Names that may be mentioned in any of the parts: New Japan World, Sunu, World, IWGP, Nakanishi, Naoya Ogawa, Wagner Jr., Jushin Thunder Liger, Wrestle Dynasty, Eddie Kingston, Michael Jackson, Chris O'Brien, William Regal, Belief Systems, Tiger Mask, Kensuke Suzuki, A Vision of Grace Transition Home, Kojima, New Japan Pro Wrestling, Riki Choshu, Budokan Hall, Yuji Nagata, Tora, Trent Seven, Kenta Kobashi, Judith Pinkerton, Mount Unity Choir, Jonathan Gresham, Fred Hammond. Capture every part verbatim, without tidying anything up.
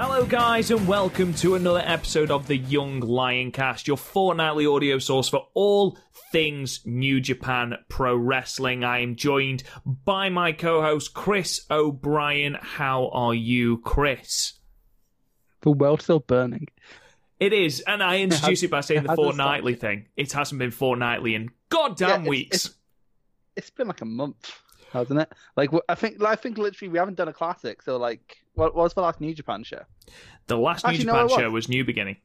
Hello guys and welcome to another episode of The Young Lion Cast, your fortnightly audio source for all things New Japan Pro Wrestling. I am joined by my co-host Chris O'Brien. How are you, Chris? The world's still burning. It is, and I introduced it, has, it by saying the fortnightly thing. It hasn't been fortnightly in goddamn yeah, it's, weeks. It's, it's been like a month, hasn't it? Like I think, I think literally we haven't done a classic, so like... What was the last New Japan show? The last Actually, New Japan no, show was New Beginning.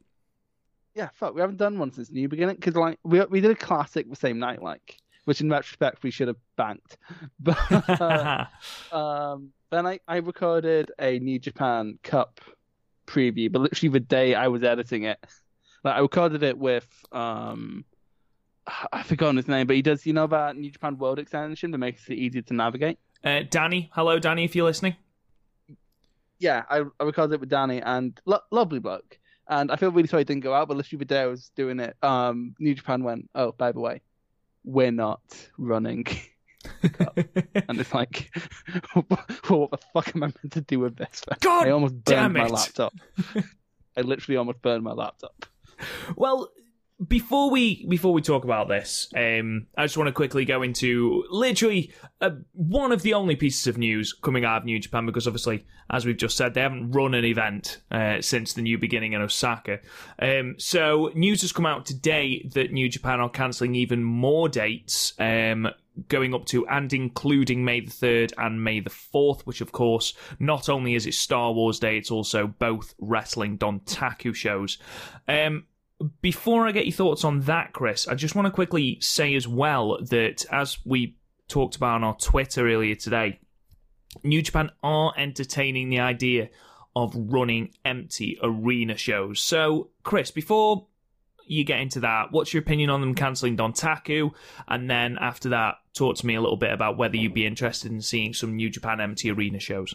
Yeah, fuck, we haven't done one since New Beginning because like we we did a classic the same night, like which in retrospect we should have banked. But uh, um, then I, I recorded a New Japan Cup preview, but literally the day I was editing it, like I recorded it with um, I've forgotten his name, but he does you know that New Japan World extension that makes it easier to navigate. Uh, Danny, hello Danny, if you're listening. Yeah, I, I recorded it with Danny, and lo- lovely bloke. And I feel really sorry it didn't go out, but literally the day I was doing it, um, New Japan went, oh, by the way, we're not running the cup. And it's like, well, what the fuck am I meant to do with this? God I almost burned my laptop. I literally almost burned my laptop. Well, before we before we talk about this, um, I just want to quickly go into literally uh, one of the only pieces of news coming out of New Japan, because obviously, as we've just said, they haven't run an event uh, since the New Beginning in Osaka. Um, so news has come out today that New Japan are cancelling even more dates, um, going up to and including May the third and May the fourth, which of course, not only is it Star Wars Day, it's also both wrestling Dontaku shows. Um Before I get your thoughts on that, Chris, I just want to quickly say as well that as we talked about on our Twitter earlier today, New Japan are entertaining the idea of running empty arena shows. So, Chris, before you get into that, what's your opinion on them cancelling Dontaku? And then after that, talk to me a little bit about whether you'd be interested in seeing some New Japan empty arena shows.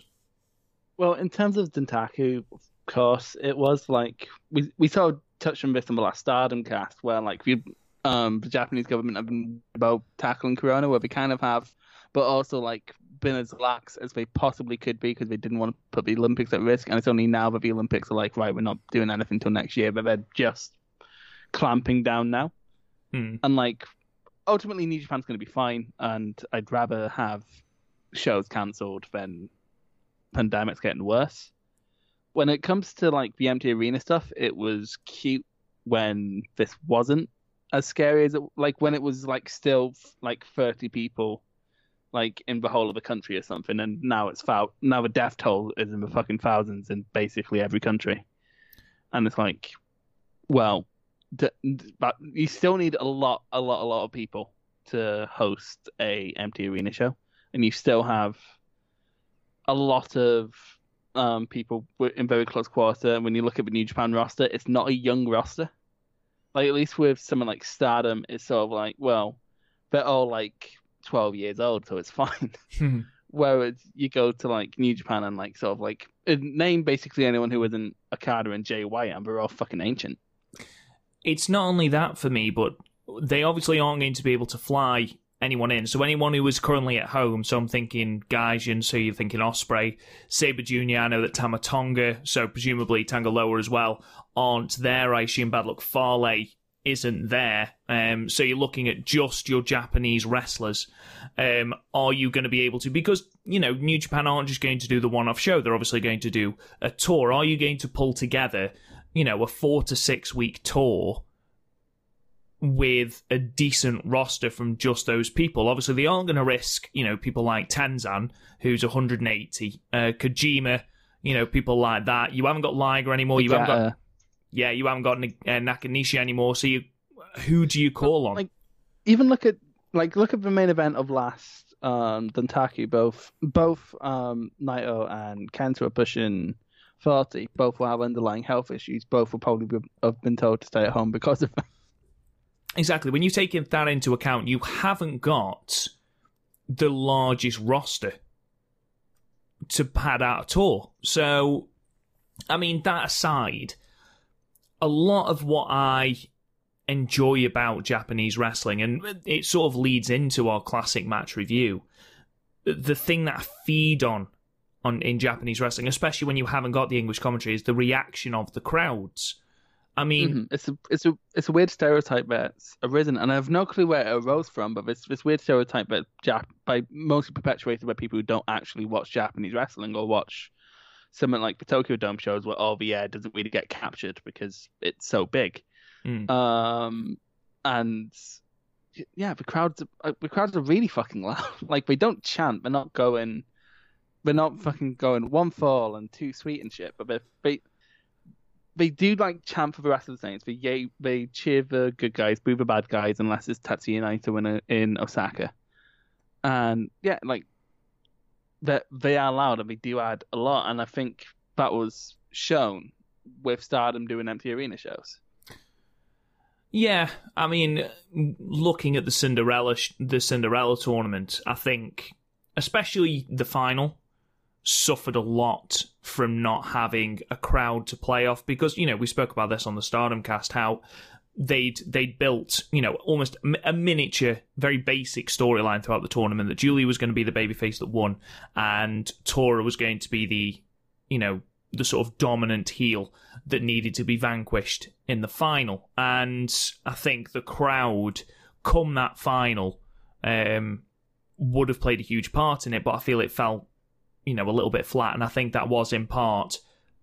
Well, in terms of Dontaku, of course, it was like we, we saw... touched on this in the last Stardom cast, where like we, um, the Japanese government have been about tackling Corona, where they kind of have, but also like been as lax as they possibly could be because they didn't want to put the Olympics at risk. And it's only now that the Olympics are like, right, we're not doing anything until next year, but they're just clamping down now. Hmm. And like, ultimately, New Japan's going to be fine, and I'd rather have shows cancelled than pandemics getting worse. When it comes to like the empty arena stuff, it was cute when this wasn't as scary as it, like when it was like still like thirty people like in the whole of the country or something, and now it's foul, now the death toll is in the fucking thousands in basically every country, and it's like, well, d- d- but you still need a lot, a lot, a lot of people to host a empty arena show, and you still have a lot of. Um, people in very close quarter, and when you look at the New Japan roster, it's not a young roster. Like at least with someone like Stardom, it's sort of like, well, they're all like twelve years old, so it's fine. Hmm. Whereas you go to like New Japan and like sort of like name basically anyone who isn't Okada and Jay White, and they're all fucking ancient. It's not only that for me, but they obviously aren't going to be able to fly anyone in. So anyone who is currently at home, so I'm thinking Gaijin, so you're thinking Ospreay, Sabre Junior, I know that Tamatonga, so presumably Tanga Loa as well, aren't there. I assume Bad Luck Fale isn't there. Um, so you're looking at just your Japanese wrestlers. Um, are you going to be able to, because, you know, New Japan aren't just going to do the one-off show, they're obviously going to do a tour. Are you going to pull together, you know, a four to six week tour with a decent roster from just those people? Obviously, they aren't going to risk, you know, people like Tenzan, who's one hundred eighty, uh, Kojima, you know, people like that. You haven't got Liger anymore. You yeah, haven't got... Uh, yeah, you haven't got uh, Nakanishi anymore, so you, who do you call on? Like, even look at like look at the main event of last um, Dontaku. Both both um, Naito and Kenta are pushing forty. Both will have underlying health issues. Both will probably be, have been told to stay at home because of that. Exactly. When you take that into account, you haven't got the largest roster to pad out at all. So, I mean, that aside, a lot of what I enjoy about Japanese wrestling, and it sort of leads into our classic match review, the thing that I feed on, on in Japanese wrestling, especially when you haven't got the English commentary, is the reaction of the crowds. I mean, mm-hmm. it's a it's a it's a weird stereotype that's arisen, and I have no clue where it arose from. But it's this weird stereotype that Jap- by mostly perpetuated by people who don't actually watch Japanese wrestling or watch something like the Tokyo Dome shows, where oh yeah, it doesn't really get captured because it's so big. Mm. Um, and yeah, the crowds are, the crowds are really fucking loud. Like they don't chant, they're not going, they're not fucking going one fall and two sweet and shit. But they they They do like chant for the rest of the Saints. They, yeah, they cheer the good guys, boo the bad guys, unless it's Tetsuya Naito in, in Osaka. And yeah, like they they are loud and they do add a lot. And I think that was shown with Stardom doing empty arena shows. Yeah, I mean, looking at the Cinderella the Cinderella tournament, I think especially the final suffered a lot from not having a crowd to play off, because, you know, we spoke about this on the Stardom cast, how they'd they'd built, you know, almost a miniature, very basic storyline throughout the tournament, that Julia was going to be the babyface that won and Tora was going to be the, you know, the sort of dominant heel that needed to be vanquished in the final. And I think the crowd come that final um, would have played a huge part in it, but I feel it fell, you know, a little bit flat, and I think that was in part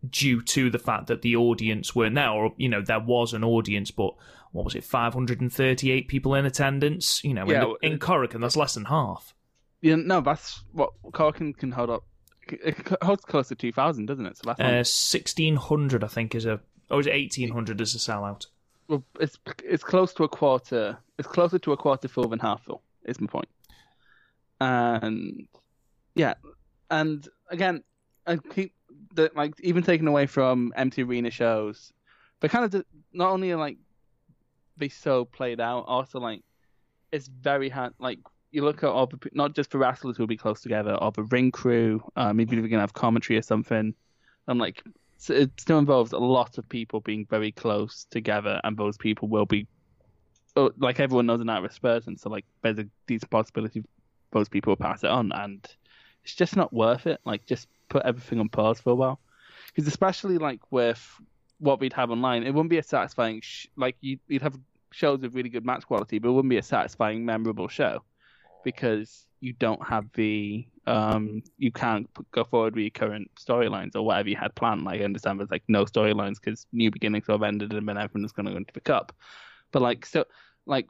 due to the fact that the audience weren't there, or, you know, there was an audience, but what was it, five hundred thirty-eight people in attendance? You know, yeah, in, in Corrican, that's less than half. Yeah, no, that's what Corrican can hold up. It holds close to two thousand, doesn't it? So that's uh, sixteen hundred, I think, is a, or is it eighteen hundred as a sellout? Well, it's it's close to a quarter. It's closer to a quarter full than half full, is my point. And yeah. And again, I keep the, like even taken away from empty arena shows, they kind of did, not only are, like they so played out, also like it's very hard. Like you look at all the, not just the wrestlers who'll be close together, or the ring crew. Uh, maybe they're gonna have commentary or something. I'm like, so it still involves a lot of people being very close together, and those people will be, like everyone knows, an at-risk person. So like there's a decent possibility those people will pass it on, and it's just not worth it. Like, just put everything on pause for a while. Because especially, like, with what we'd have online, it wouldn't be a satisfying... Sh- like, you'd, you'd have shows with really good match quality, but it wouldn't be a satisfying, memorable show. Because you don't have the... Um, you can't p- go forward with your current storylines or whatever you had planned. Like, I understand there's, like, no storylines because New Beginnings have ended and then everyone's going to go into the cup. But, like, so... Like...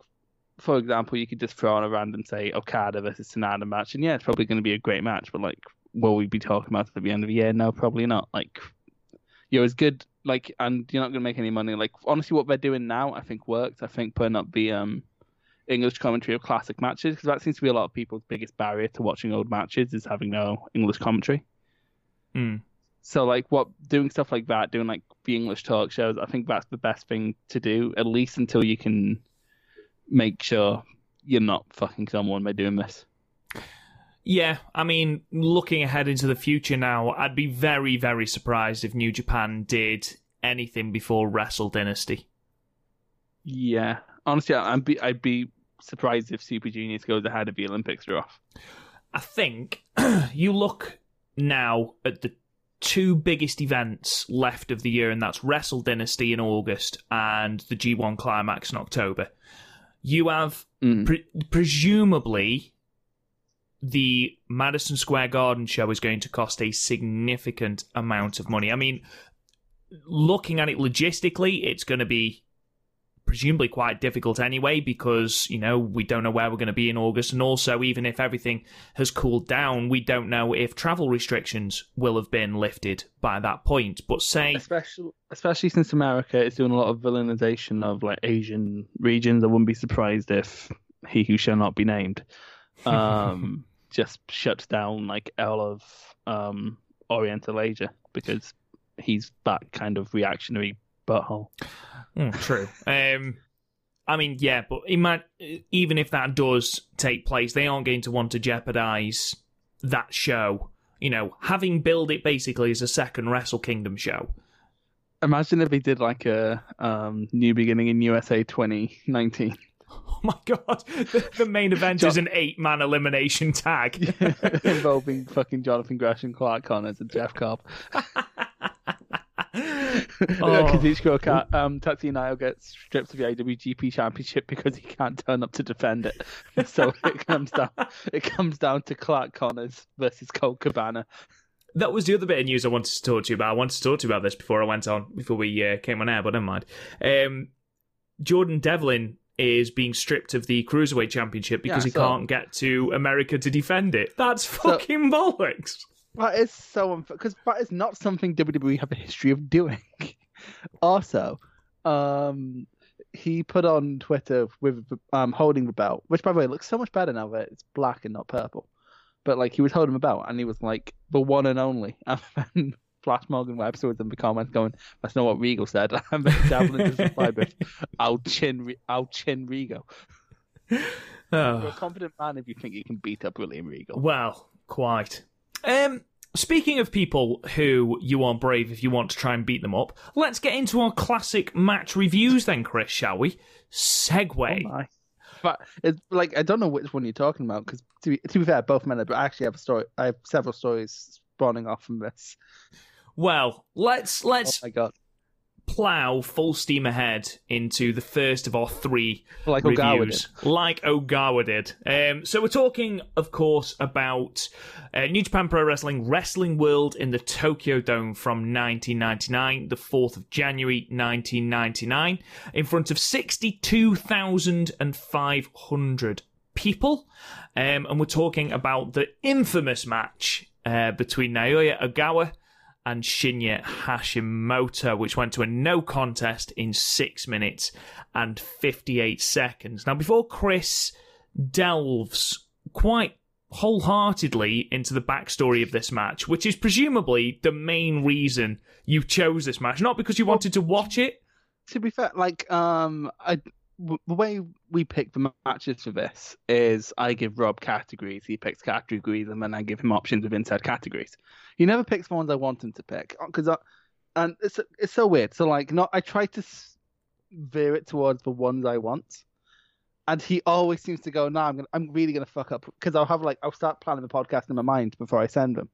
For example, you could just throw on a random, say, Okada versus Tsunada match, and yeah, it's probably going to be a great match, but, like, will we be talking about it at the end of the year? No, probably not. Like, you're as good, like, and you're not going to make any money. Like, honestly, what they're doing now, I think, works. I think putting up the um, English commentary of classic matches, because that seems to be a lot of people's biggest barrier to watching old matches, is having no English commentary. Mm. So, like, what doing stuff like that, doing, like, the English talk shows, I think that's the best thing to do, at least until you can... make sure you're not fucking someone by doing this. Yeah, I mean, looking ahead into the future now, I'd be very, very surprised if New Japan did anything before Wrestle Dynasty. Yeah, honestly, I'd be I'd be surprised if Super Juniors goes ahead of the Olympics draw. I think you look now at the two biggest events left of the year, and that's Wrestle Dynasty in August and the G one Climax in October. You have mm. pre- presumably the Madison Square Garden show is going to cost a significant amount of money. I mean, looking at it logistically, it's going to be presumably quite difficult anyway, because, you know, we don't know where we're going to be in August. And also, even if everything has cooled down, we don't know if travel restrictions will have been lifted by that point. But say... Especially, especially since America is doing a lot of villainization of, like, Asian regions, I wouldn't be surprised if He Who Shall Not Be Named um, just shuts down, like, all of um, Oriental Asia, because he's that kind of reactionary butthole. Mm, true. um, I mean, yeah, but ima- even if that does take place, they aren't going to want to jeopardize that show. You know, having billed it basically as a second Wrestle Kingdom show. Imagine if he did like a um, New Beginning in U S A twenty nineteen. Oh my God! The, the main event John- is an eight-man elimination tag involving fucking Jonathan Gresham, Clark Connors, and Jeff Cobb. Oh. Cat, um, Tetsuya Naito gets stripped of the I W G P Championship because he can't turn up to defend it. So it comes down. It comes down to Clark Connors versus Colt Cabana. That was the other bit of news I wanted to talk to you about. I wanted to talk to you about this before I went on, before we uh, came on air, but never mind. Um, Jordan Devlin is being stripped of the Cruiserweight Championship because yeah, so... he can't get to America to defend it. That's fucking so... bollocks. That is so unfair, because that is not something W W E have a history of doing. Also, um, he put on Twitter with um, holding the belt, which, by the way, looks so much better now that it's black and not purple. But, like, he was holding the belt, and he was, like, the one and only. And then Flash Morgan Webster was in the comments going, that's not what Regal said. And then Devlin just replied with, I'll chin, Re- I'll chin Regal. Oh. You're a confident man if you think you can beat up William Regal. Well, quite. Um, speaking of people who you are brave if you want to try and beat them up, let's get into our classic match reviews then, Chris, shall we? Segway. Oh my. But it's like, I don't know which one you're talking about, because to, to be fair, both men are, but I actually have a story. I have several stories spawning off from this. Well, let's let's oh my God. plow full steam ahead into the first of our three like reviews, Ogawa like Ogawa did. Um, so we're talking, of course, about uh, New Japan Pro Wrestling Wrestling World in the Tokyo Dome from nineteen ninety-nine, the fourth of January nineteen ninety-nine, in front of sixty-two thousand five hundred people, um, and we're talking about the infamous match uh, between Naoya Ogawa and Shinya Hashimoto, which went to a no contest in six minutes and fifty-eight seconds. Now, before Chris delves quite wholeheartedly into the backstory of this match, which is presumably the main reason you chose this match, not because you wanted to watch it. To be fair, like, um, I, w- the way we pick the matches for this is I give Rob categories, he picks categories, and then I give him options within said categories. He never picks the ones I want him to pick, because I, and it's it's so weird. So like, not I try to veer it towards the ones I want, and he always seems to go, "No, nah, I'm gonna, I'm really gonna fuck up," because I'll have like I'll start planning the podcast in my mind before I send them,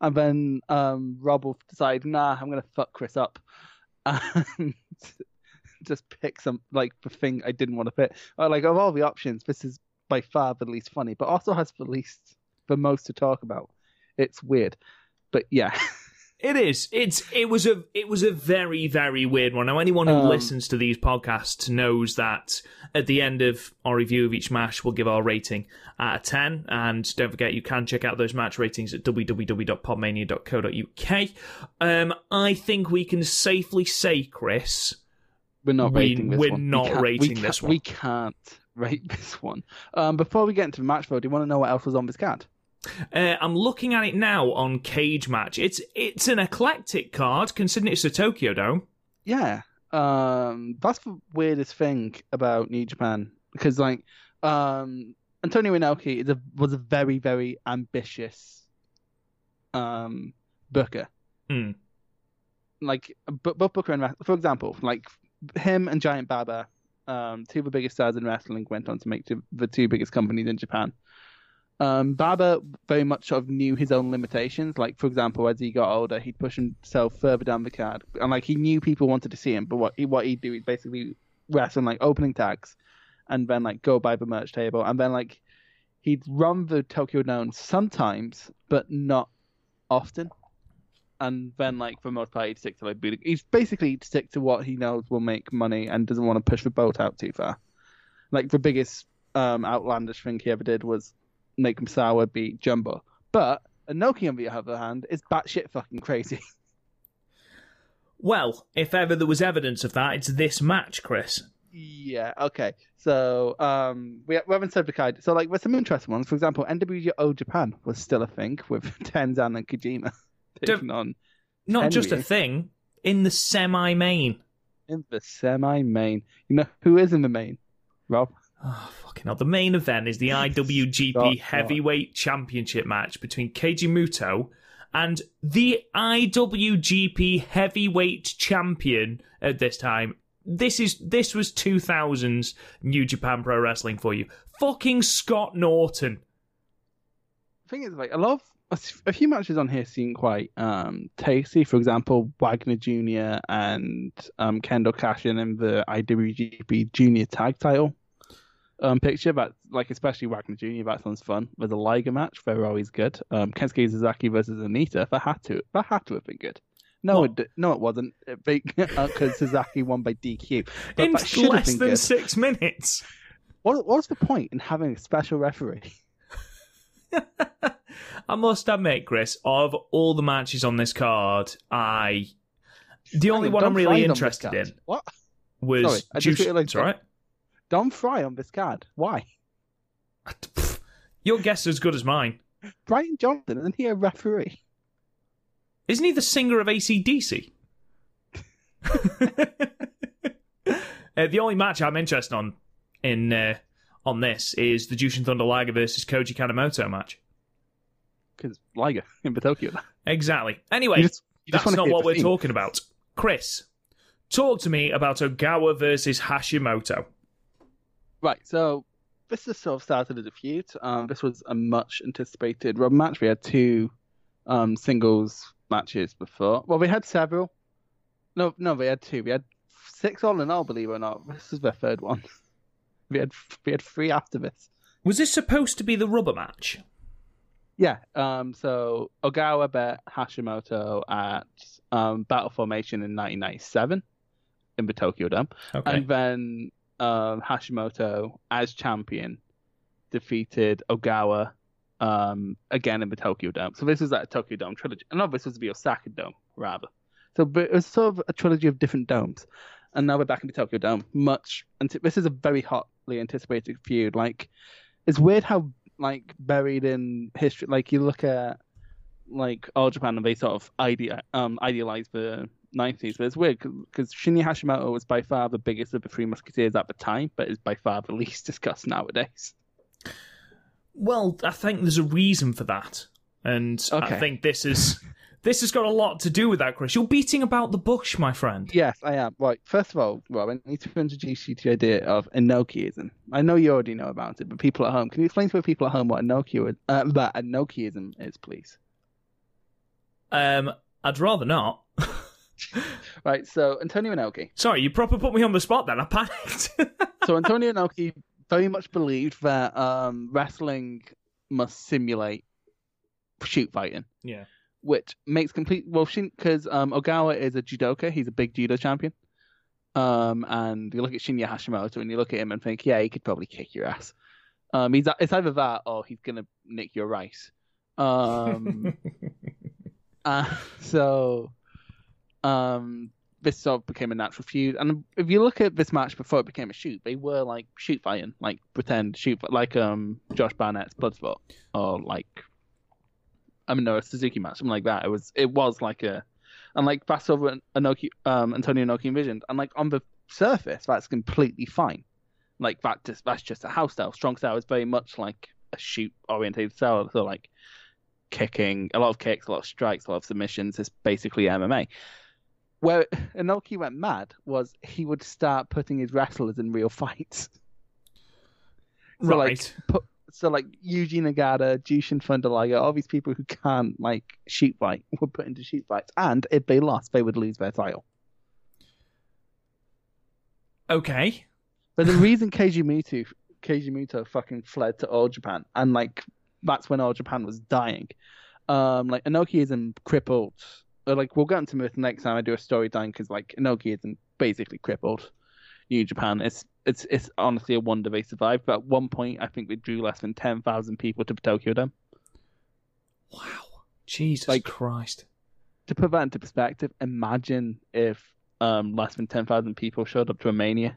and then um, Rob will decide, "Nah, I'm gonna fuck Chris up," and just pick some like the thing I didn't want to pick. Or, like, of all the options, this is by far the least funny, but also has the least, the most to talk about. It's weird. But yeah, it is. It's it was a it was a very, very weird one. Now, anyone who um, listens to these podcasts knows that at the end of our review of each match, we'll give our rating out of ten. And don't forget, you can check out those match ratings at w w w dot podmania dot co dot u k. Um, I think we can safely say, Chris, we're not rating we, this we're one. We're not we rating we this one. We can't rate this one. Um, before we get into the match, though, do you want to know what else was on this card? Uh, I'm looking at it now on Cage Match. It's it's an eclectic card, considering it's a Tokyo Dome. Yeah, um, that's the weirdest thing about New Japan, because like um, Antonio Inoki is a, was a very very ambitious um, booker. Mm. Like both Booker and, for example, like him and Giant Baba, um, two of the biggest stars in wrestling, went on to make two, the two biggest companies in Japan. Um, Baba very much sort of knew his own limitations. Like, for example, as he got older, he'd push himself further down the card, and like he knew people wanted to see him. But what he what he'd do is basically wrestle in, like, opening tags, and then like go by the merch table, and then like he'd run the Tokyo Dome sometimes, but not often. and then like for the most part he'd stick to like beating. He's basically he'd stick to what he knows will make money and doesn't want to push the boat out too far. Like the biggest um, outlandish thing he ever did was make Misawa beat Jumbo. But Inoki, on the other hand, is batshit fucking crazy. Well, if ever there was evidence of that, it's this match, Chris. Yeah, okay. So, um, we, we haven't said the kind. So, like, there's some interesting ones. For example, N W O All Japan was still a thing with Tenzan and Kojima taking on Not N W O. Just a thing, in the semi-main. In the semi-main. You know, who is in the main? Rob? Oh, fucking hell. The main event is the I W G P Heavyweight God. Championship match between Keiji Muto and the I W G P Heavyweight Champion at this time. This is this was two thousands New Japan Pro Wrestling for you. Fucking Scott Norton. The thing is, like, a lot of, a few matches on here seem quite um, tasty. For example, Wagner Junior and um, Kendo cashing in the I W G P Junior Tag Title um, picture. That, like, especially Wagner Junior, that sounds fun. With the Liger match, they're always good. Um, Kensuke Suzuki versus Anita, that had to, that had to have been good. No, what? it no, it wasn't. Because Suzuki won by D Q. But in less than good. six minutes. What What's the point in having a special referee? I must admit, Chris, of all the matches on this card, I the only I mean, one Don I'm really Fry's interested in what? was Sorry, I just Jushin. It's all right. Don Fry on this card. Why? Your guess is as good as mine. Brian Johnson, isn't he a referee? Isn't he the singer of A C D C? uh, the only match I'm interested on in uh, on this is the Jushin Thunder Liger versus Koji Kanemoto match. Because Liger in Tokyo. Exactly. Anyway, you just, you that's not what we're theme. talking about. Chris, talk to me about Ogawa versus Hashimoto. Right, so this has sort of started as a feud. Um, this was a much-anticipated rub match. We had two... Um, singles matches before. Well, we had several. No, no, we had two. We had six all in all. Believe it or not, this is their third one. We had we had three after this. Was this supposed to be the rubber match? Yeah. Um. So Ogawa bet Hashimoto at um Battle Formation in nineteen ninety-seven in the Tokyo Dome, okay. And then um Hashimoto as champion defeated Ogawa. Um, again in the Tokyo Dome. So this was like a Tokyo Dome trilogy. And no, this was the Osaka Dome, rather. So it was sort of a trilogy of different domes. And now we're back in the Tokyo Dome. Much, and this is a very hotly anticipated feud. Like, it's weird how, like, buried in history, like, you look at, like, All Japan and they sort of ide- um, idealize the nineties. But it's weird because Shinya Hashimoto was by far the biggest of the Three Musketeers at the time, but is by far the least discussed nowadays. Well, I think there's a reason for that. And okay. I think this is this has got a lot to do with that, Chris. You're beating about the bush, my friend. Yes, I am. Right, first of all, Robin, I need to introduce you to the idea of Inokiism. I know you already know about it, but people at home, can you explain to the people at home what Inoki, uh, that Inokiism is, please? Um, I'd rather not. Right, so Antonio Inoki. Sorry, you proper put me on the spot then. I panicked. So Antonio Inoki... very much believed that um, wrestling must simulate shoot fighting. Yeah. Which makes complete... Well, because um, Ogawa is a judoka. He's a big judo champion. Um, and you look at Shinya Hashimoto and you look at him and think, yeah, he could probably kick your ass. Um, he's It's either that or he's going to nick your rice. Um, uh, so... Um, this sort of became a natural feud. And if you look at this match before it became a shoot, they were like shoot fighting, like pretend shoot, like um Josh Barnett's Bloodsport or like, I mean, no, a Suzuki match, something like that. It was, it was like a, and like that's over Inoki, um, Antonio Inoki envisioned. And like on the surface, that's completely fine. Like that just, that's just a house style. Strong style is very much like a shoot orientated style. So like kicking, a lot of kicks, a lot of strikes, a lot of submissions. It's basically M M A. Where Inoki went mad was he would start putting his wrestlers in real fights. So right. Like, put, so like Yuji Nagata, Jushin Thunder Liger, all these people who can't like shoot fight were put into shoot fights, and if they lost, they would lose their title. Okay. But the reason Keiji Muto, Keiji Muto fucking fled to All Japan, and like that's when All Japan was dying. Um, like Inokiism crippled like we'll get into it next time I do a story time, because like Inoki isn't basically crippled. New Japan, it's it's it's honestly a wonder they survived. But at one point, I think they drew less than ten thousand people to Tokyo Dome. Wow, Jesus like, Christ! To put that into perspective, imagine if um, less than ten thousand people showed up to a Mania,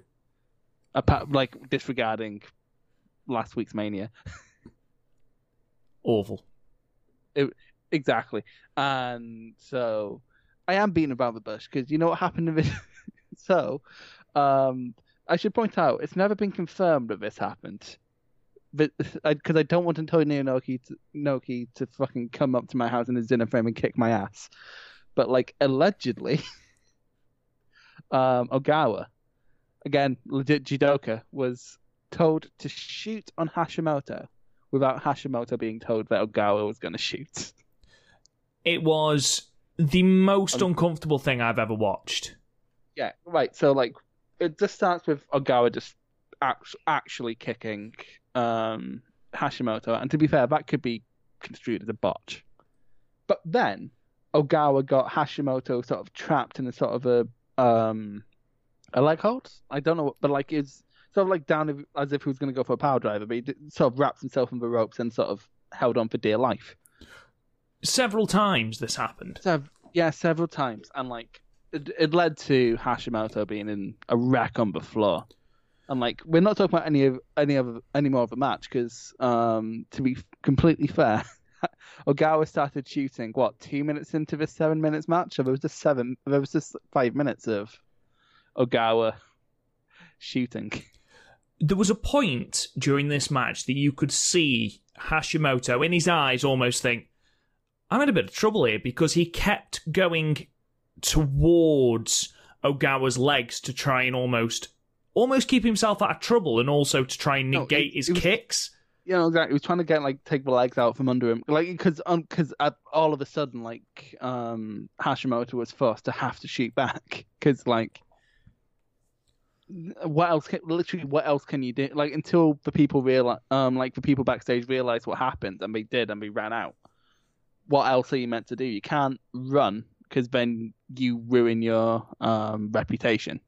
apart like disregarding last week's Mania. Awful. It, exactly, and so I am beating about the bush because you know what happened to this. So. Um, I should point out, it's never been confirmed that this happened. Because I, I don't want Antonio Inoki to, Inoki to fucking come up to my house in a Zinner frame and kick my ass. But, like, allegedly, um, Ogawa, again, legit judoka, was told to shoot on Hashimoto without Hashimoto being told that Ogawa was going to shoot. It was the most um, uncomfortable thing I've ever watched. Yeah, right, so, like, it just starts with Ogawa just act- actually kicking um, Hashimoto. And to be fair, that could be construed as a botch. But then Ogawa got Hashimoto sort of trapped in a sort of a, um, a leg hold. I don't know, but like it's sort of like down as if he was going to go for a power driver. But he did, sort of wrapped himself in the ropes and sort of held on for dear life. Several times this happened. So, yeah, several times. And like... It, it led to Hashimoto being in a wreck on the floor, and like we're not talking about any of any of any more of a match because, um, to be completely fair, Ogawa started shooting what two minutes into this seven minutes match. So there was just seven, there was just five minutes of Ogawa shooting. There was a point during this match that you could see Hashimoto in his eyes almost think, "I'm in a bit of trouble here," because he kept going towards Ogawa's legs to try and almost almost keep himself out of trouble and also to try and negate no, it, his it was, kicks. Yeah, exactly. He was trying to get like take the legs out from under him. Like because um, all of a sudden like um, Hashimoto was forced to have to shoot back because like what else can, literally what else can you do? Like until the people realize um like the people backstage realized what happened, and they did, and they ran out. What else are you meant to do? You can't run, because then you ruin your um, reputation.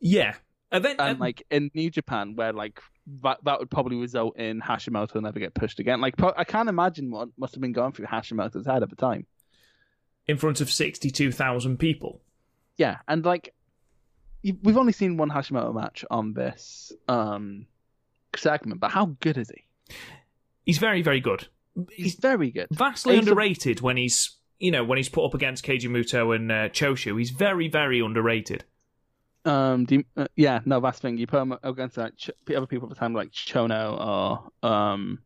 Yeah. And, then, and um... like in New Japan, where like that, that would probably result in Hashimoto never get pushed again. Like I can't imagine what must have been going through Hashimoto's head at the time. In front of sixty-two thousand people. Yeah, and like we've only seen one Hashimoto match on this um, segment, but how good is he? He's very, very good. He's, he's very good. Vastly he's underrated a... when he's... You know, when he's put up against Keiji Muto and uh, Choshu, he's very, very underrated. Um, do you, uh, yeah, no, that's the thing. You put him against like, ch- other people at the time, like Chono or um,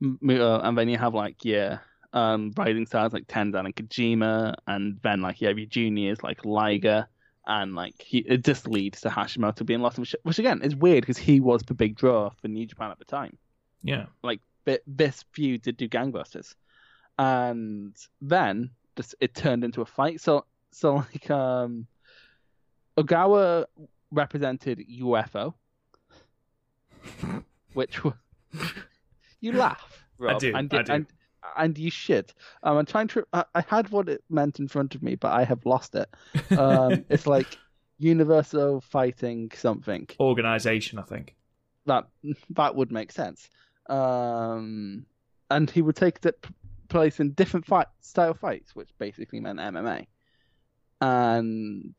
Muto, and then you have, like, yeah, um, rising stars like Tenzan and Kojima, and then, like, you have your juniors like Liger, and, like, he, it just leads to Hashimoto being lost, which, which again, is weird, because he was the big draw for New Japan at the time. Yeah. Like, this feud did do gangbusters. And then just, it turned into a fight. So, so like, um, Ogawa represented U F O, which was... you laugh, Rob. I do. And, I do. And, and you should. Um, I'm trying to. I, I had what it meant in front of me, but I have lost it. Um, it's like Universal Fighting something organization. I think that that would make sense. Um, and he would take that. Place in different fight style fights, which basically meant M M A, and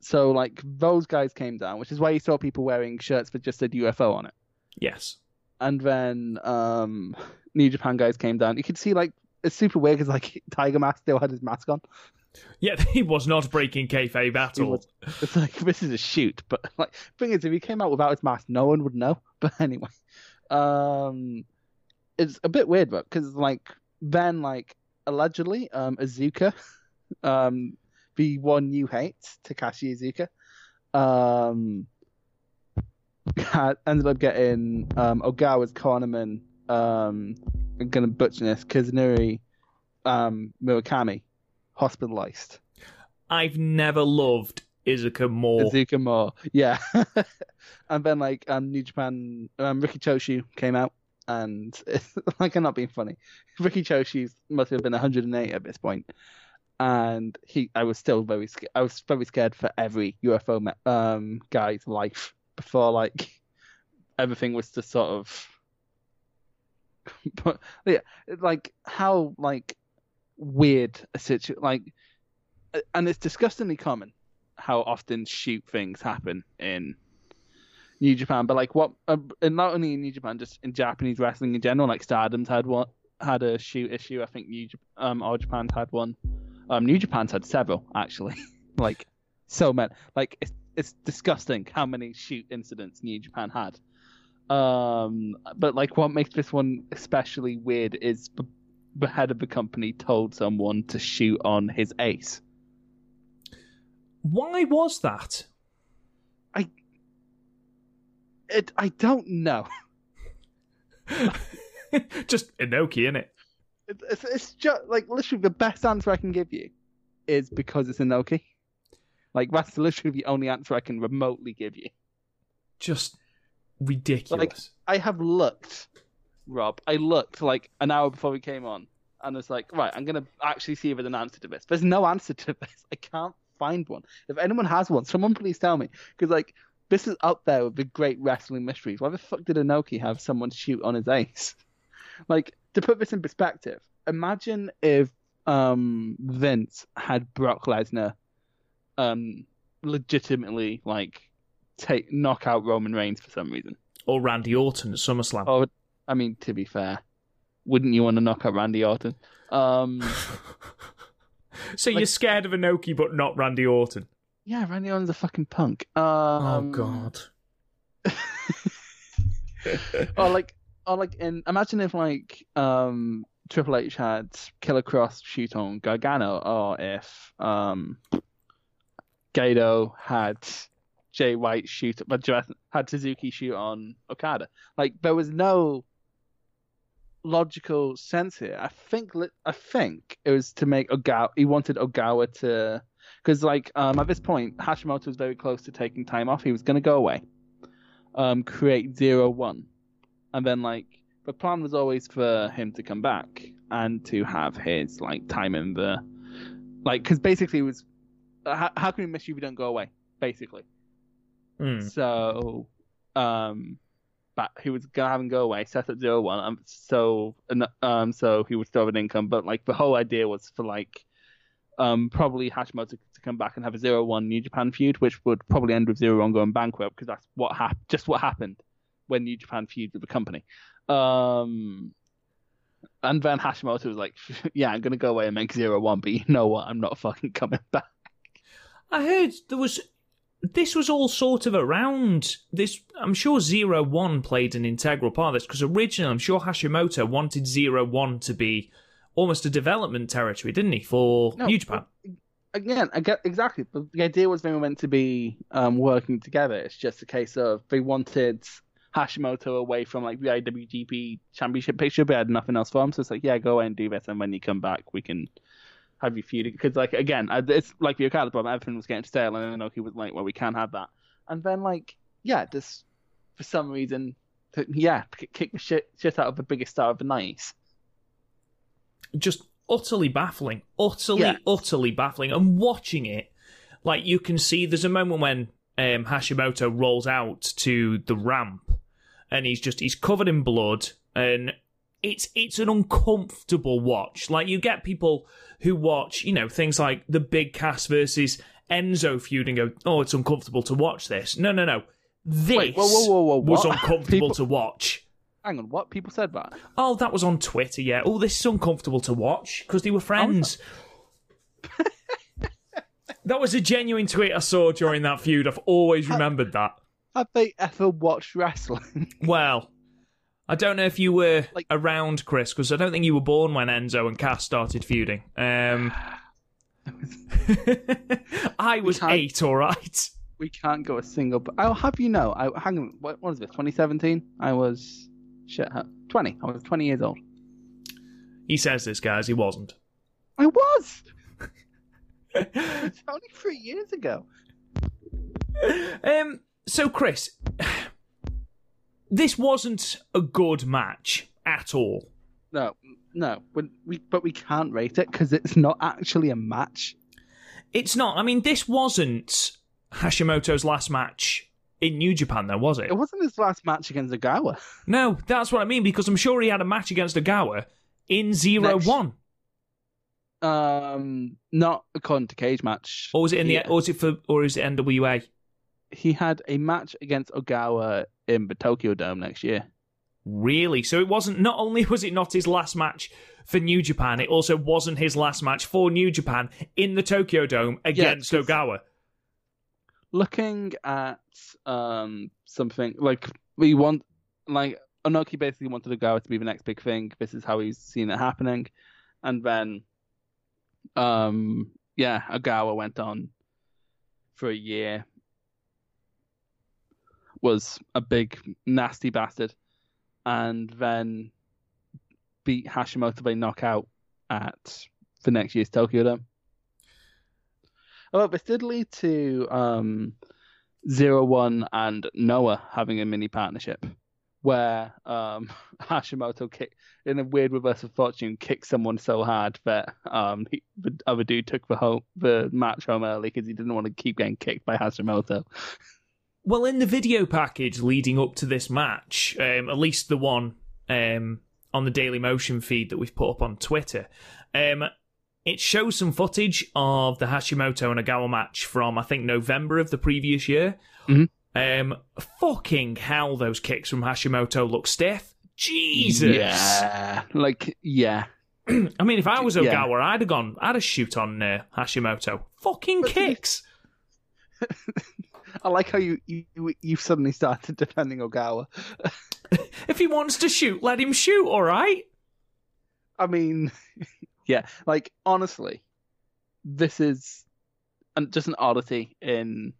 so like those guys came down, which is why you saw people wearing shirts that just said U F O on it. Yes. And then um, New Japan guys came down. You could see like it's super weird because like Tiger Mask still had his mask on. Yeah, he was not breaking kayfabe at all. It's like this is a shoot, but like thing is, if he came out without his mask, no one would know. But anyway, um, it's a bit weird, but because like. Then, like, allegedly, um, Iizuka, um, the one you hate, Takashi Iizuka, um, had, ended up getting um, Ogawa's cornerman, um, I'm going to butcher this, Kazunori um, Murakami, hospitalized. I've never loved Iizuka more. Iizuka more, yeah. And then, like, um, New Japan, um, Riki Choshu came out. and it's like I'm not being funny. Ricky Choshi's must have been one hundred eight at this point, and he, I was still very, sc- I was very scared for every U F O me- um guy's life before like everything was just sort of. But yeah, like how like weird a situation, like, and it's disgustingly common how often shoot things happen in New Japan, but like what, uh, and not only in New Japan, just in Japanese wrestling in general. Like Stardom's had one, had a shoot issue. I think New um All Japan's had one. Um, New Japan's had several actually. Like so many. Like it's it's disgusting how many shoot incidents New Japan had. Um, but like what makes this one especially weird is b- the head of the company told someone to shoot on his ace. Why was that? I. It, I don't know. Just Inoki, innit? It, it's, it's just like literally the best answer I can give you is because it's Inoki. Like that's literally the only answer I can remotely give you. Just ridiculous. Like, I have looked, Rob. I looked like an hour before we came on, and it's like, right, I'm gonna actually see if there's an answer to this. There's no answer to this. I can't find one. If anyone has one, someone please tell me, because like. This is up there with the great wrestling mysteries. Why the fuck did Inoki have someone shoot on his ace? Like, to put this in perspective, imagine if um, Vince had Brock Lesnar um, legitimately, like, take, knock out Roman Reigns for some reason. Or Randy Orton at SummerSlam. Or, I mean, to be fair, wouldn't you want to knock out Randy Orton? Um, so like, you're scared of Inoki but not Randy Orton? Yeah, Randy Orton's a fucking punk. Um, oh god. or like, or like, in imagine if like um, Triple H had Killer Cross shoot on Gargano, or if um, Gato had Jay White shoot, but had Suzuki shoot on Okada. Like there was no logical sense here. I think, I think it was to make Ogawa. He wanted Ogawa to. Because, like, um, at this point, Hashimoto was very close to taking time off. He was going to go away, um, create Zero One. And then, like, the plan was always for him to come back and to have his, like, time in the... Like, because basically it was... How, how can we miss you if you don't go away? Basically. Mm. So, um... But he was going to have him go away, set up Zero One, um, so, um, so he would still have an income. But, like, the whole idea was for, like... Um, probably Hashimoto to come back and have a Zero One New Japan feud, which would probably end with Zero One going bankrupt, because that's what hap- just what happened when New Japan feuded with the company. Um, and then Hashimoto was like, yeah, I'm going to go away and make Zero One, but you know what? I'm not fucking coming back. I heard there was... This was all sort of around this. I'm sure Zero One played an integral part of this, because originally I'm sure Hashimoto wanted Zero One to be almost a development territory, didn't he, for no, New Japan? Again, I get, exactly. But the idea was they were meant to be um, working together. It's just a case of they wanted Hashimoto away from like the I W G P championship picture, but had nothing else for him. So it's like, yeah, go away and do this, and when you come back, we can have you feuding. Because like again, it's like the Okada problem. Everything was getting stale, and Inoki was like, well, we can't have that. And then like, yeah, just for some reason, yeah, kick the shit shit out of the biggest star of the nineties. Just utterly baffling, utterly, yeah. utterly baffling. And watching it, like you can see, there's a moment when um, Hashimoto rolls out to the ramp, and he's just he's covered in blood, and it's it's an uncomfortable watch. Like you get people who watch, you know, things like the Big Cass versus Enzo feud and go, oh, it's uncomfortable to watch this. No, no, no, this Wait, whoa, whoa, whoa, whoa, was uncomfortable people- to watch. Hang on, what? People said that? Oh, that was on Twitter, yeah. Oh, this is uncomfortable to watch, because they were friends. Oh, no. That was a genuine tweet I saw during that feud. I've always have, remembered that. Have they ever watched wrestling? Well, I don't know if you were like, around, Chris, because I don't think you were born when Enzo and Cass started feuding. Um, I was eight, all right. We can't go a single... But I'll have you know, I, hang on, what was this, twenty seventeen? I was... Shit, twenty. I was twenty years old. He says this, guys. He wasn't. I was. It's only three years ago. Um. So, Chris, this wasn't a good match at all. No, no, we, we, but we can't rate it because it's not actually a match. It's not. I mean, this wasn't Hashimoto's last match in New Japan, though, was it? It wasn't his last match against Ogawa. No, that's what I mean, because I'm sure he had a match against Ogawa in Zero One. Um, not according to Cage Match. Or was it in the? Yeah. Or was it for? Or is it N W A? He had a match against Ogawa in the Tokyo Dome next year. Really? So it wasn't, not only was it not his last match for New Japan, it also wasn't his last match for New Japan in the Tokyo Dome against yeah, Ogawa. Looking at um, something, like, we want, like, Inoki basically wanted Ogawa to be the next big thing. This is how he's seen it happening. And then, um, yeah, Ogawa went on for a year. Was a big, nasty bastard, and then beat Hashimoto by knockout at the next year's Tokyo Dome. Well, this did lead to um, Zero One and Noah having a mini partnership where um, Hashimoto, kicked, in a weird reverse of fortune, kicked someone so hard that um, he, the other dude took the, whole, the match home early because he didn't want to keep getting kicked by Hashimoto. Well, in the video package leading up to this match, um, at least the one um, on the Daily Motion feed that we've put up on Twitter, um, it shows some footage of the Hashimoto and Ogawa match from, I think, November of the previous year. Mm-hmm. Um, fucking hell, those kicks from Hashimoto look stiff. Jesus! Yeah, like, yeah. I mean, if I was Ogawa, yeah. I'd have gone, I'd have shoot on uh, Hashimoto. Fucking but kicks! I like how you, you, you've suddenly started defending Ogawa. If he wants to shoot, let him shoot, all right? I mean, yeah, like, honestly, this is just an oddity in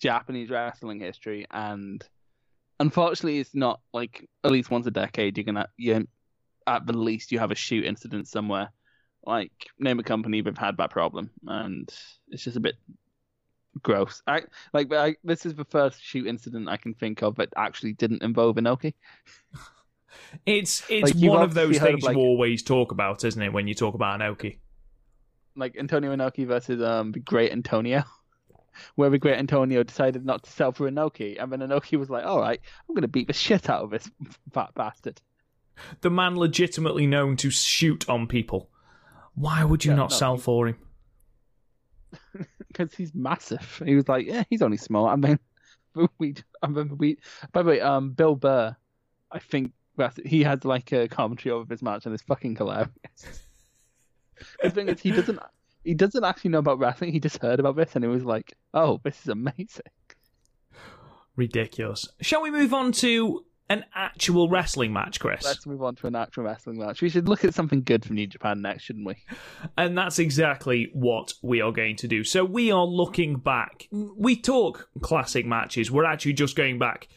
Japanese wrestling history, and unfortunately it's not, like, at least once a decade, you're gonna, you, at the least, you have a shoot incident somewhere. Like, name a company that have had that problem, and it's just a bit... gross. I like. I, this is the first shoot incident I can think of that actually didn't involve Inoki. It's it's like, one of those things of, like, you always talk about, isn't it? When you talk about Inoki, like Antonio Inoki versus um the Great Antonio, where the Great Antonio decided not to sell for Inoki, and then Inoki was like, "All right, I'm going to beat the shit out of this fat bastard." The man legitimately known to shoot on people. Why would you yeah, not no, sell for him? Because he's massive. He was like, yeah, he's only small. I mean, we, I remember we, by the way, um, Bill Burr, I think he had like a commentary over his match and it's fucking hilarious. The thing is, he doesn't, he doesn't actually know about wrestling. He just heard about this and he was like, oh, this is amazing. Ridiculous. Shall we move on to an actual wrestling match, Chris? Let's move on to an actual wrestling match. We should look at something good from New Japan next, shouldn't we? And that's exactly what we are going to do. So we are looking back. We talk classic matches. We're actually just going back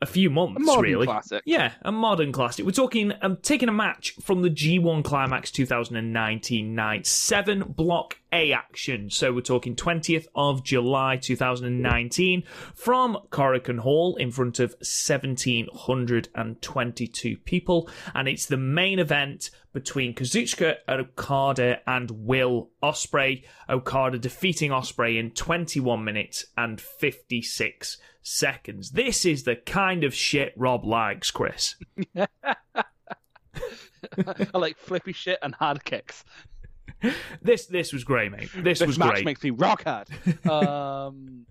a few months, a really. Classic. Yeah, a modern classic. We're talking, um, taking a match from the G one Climax two thousand nineteen night, seven block A action. So we're talking twentieth of July two thousand nineteen from Corrican Hall in front of one thousand seven hundred twenty-two people. And it's the main event between Kazuchika Okada and Will Ospreay. Okada defeating Ospreay in twenty-one minutes and fifty-six seconds. This is the kind of shit Rob likes, Chris. I like flippy shit and hard kicks. This this was great, mate. This, this was match great. Makes me rock hard. um,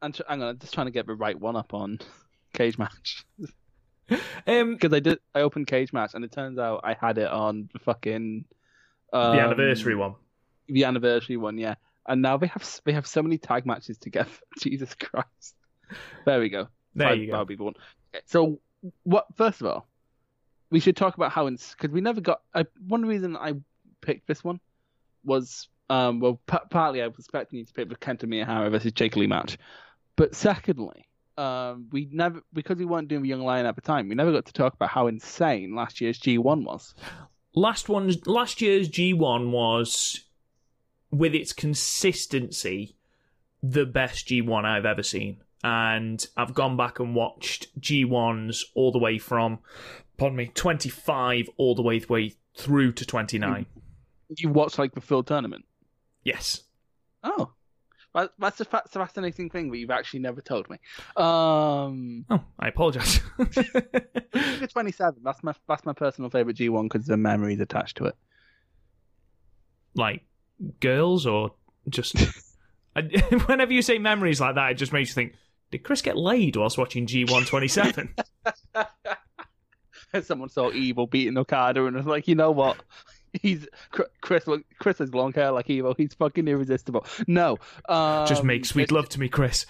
I'm, tr- hang on, I'm just trying to get the right one up on Cage Match. Um, because I did, I opened Cage Match, and it turns out I had it on the fucking um, the anniversary one. The anniversary one, yeah. And now they have they have so many tag matches together. Jesus Christ! There we go. There I, you go. That'll be the one. So, what? First of all, we should talk about how because we never got I, one reason I. picked this one was um well p- partly I was expecting you to pick the Kenta Miyahara versus Jake Lee match, but secondly um we never because we weren't doing the Young Lion at the time, we never got to talk about how insane last year's G one was. Last one's last year's G one was, with its consistency, the best G one I've ever seen. and I've gone back and watched G ones all the way from, pardon me, twenty-five all the way, way through to twenty-nine. You watched, like, the full tournament? Yes. Oh. That's a fascinating thing that you've actually never told me. Um, oh, I apologise. Figure twenty-seven. That's my that's my personal favourite G one because the memories attached to it. Like girls or just? I, whenever you say memories like that, it just makes you think: did Chris get laid whilst watching G one twenty-seven? Someone saw Evil beating Okada and was like, you know what? He's Chris. Chris has long hair like Evo. He's fucking irresistible. No, um, just make sweet love to me, Chris.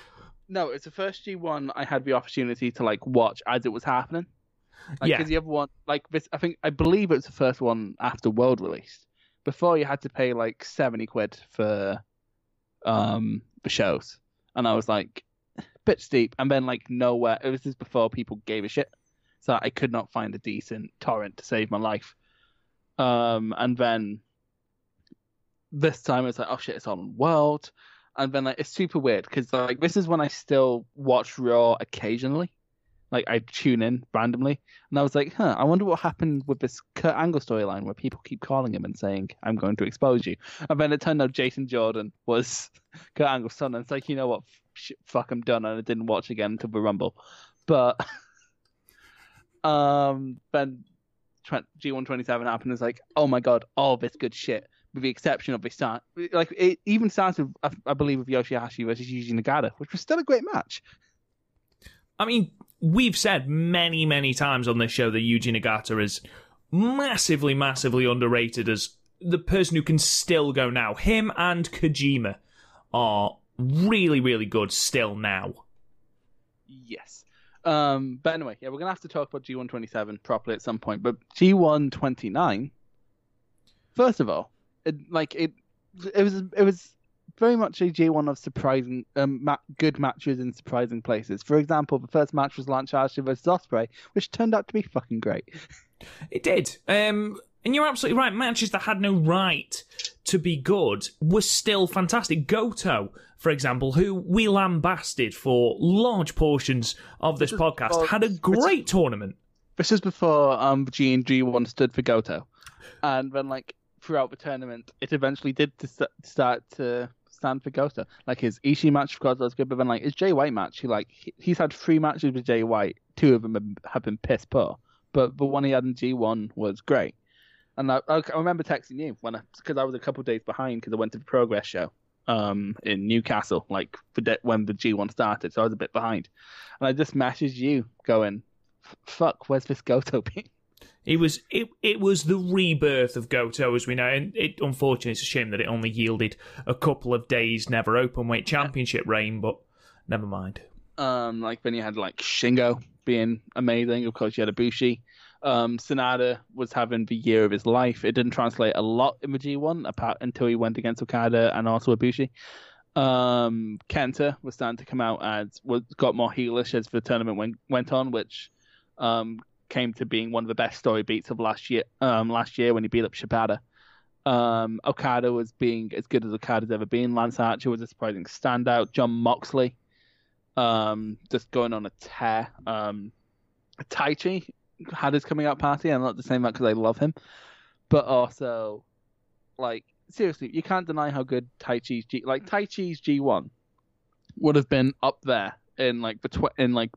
No, it's the first G one I had the opportunity to like watch as it was happening. Like, yeah, because the other one, like this, I think I believe it's the first one after World released. Before you had to pay like seventy quid for um the shows, and I was like, bit steep. And then like nowhere. It was just before people gave a shit, so I could not find a decent torrent to save my life. Um, and then this time it's like, oh shit, it's on World. And then like it's super weird because like this is when I still watch Raw occasionally. Like I tune in randomly, and I was like, huh, I wonder what happened with this Kurt Angle storyline where people keep calling him and saying, I'm going to expose you. And then it turned out Jason Jordan was Kurt Angle's son, and it's like, you know what, shit, fuck, I'm done. And I didn't watch again until the Rumble. But um, then G one twenty-seven happened, is like, oh my god, all this good shit, with the exception of the start. Like, it even starts with, I, I believe, with Yoshihashi versus Yuji Nagata, which was still a great match. I mean, we've said many, many times on this show that Yuji Nagata is massively, massively underrated as the person who can still go now. Him and Kojima are really, really good still now. Yes. Um, but anyway, yeah, we're going to have to talk about G one twenty-seven properly at some point. But G one twenty-nine, first of all, it, like it, it was it was very much a G one of surprising um, ma- good matches in surprising places. For example, the first match was Lance Archer versus Ospreay, which turned out to be fucking great. It did, um, and you're absolutely right. Matches that had no right to be good were still fantastic. Goto, for example, who we lambasted for large portions of this, this podcast, before, had a great this, tournament. This is before um, G and G one stood for Goto. And then, like, throughout the tournament, it eventually did to st- start to stand for Goto. Like, his Ishii match, of course, was good, but then, like, his Jay White match, he, like, he, he's had three matches with Jay White. Two of them have been piss poor. But the one he had in G one was great. And I, I remember texting you when, because I, I was a couple of days behind because I went to the Progress show. Um, in Newcastle, like for de- when the G one started, so I was a bit behind, and I just messaged you going, "Fuck, where's this Goto been?" It was it it was the rebirth of Goto as we know, and it unfortunately it's a shame that it only yielded a couple of days never openweight championship yeah. reign, but never mind. Um, like then you had like Shingo being amazing. Of course, you had Ibushi. Um, Sanada was having the year of his life. It didn't translate a lot in the G one apart until he went against Okada and also Ibushi. Um, Kenta was starting to come out and was, got more heelish as the tournament went, went on, which um, came to being one of the best story beats of last year um, last year when he beat up Shibata. Um, Okada was being as good as Okada's ever been. Lance Archer was a surprising standout. John Moxley um, just going on a tear. Um, Taichi had his coming out party, and I'm not just saying that because I love him, but also, like, seriously, you can't deny how good Taichi's G like Taichi's G one would have been up there in like the tw- in like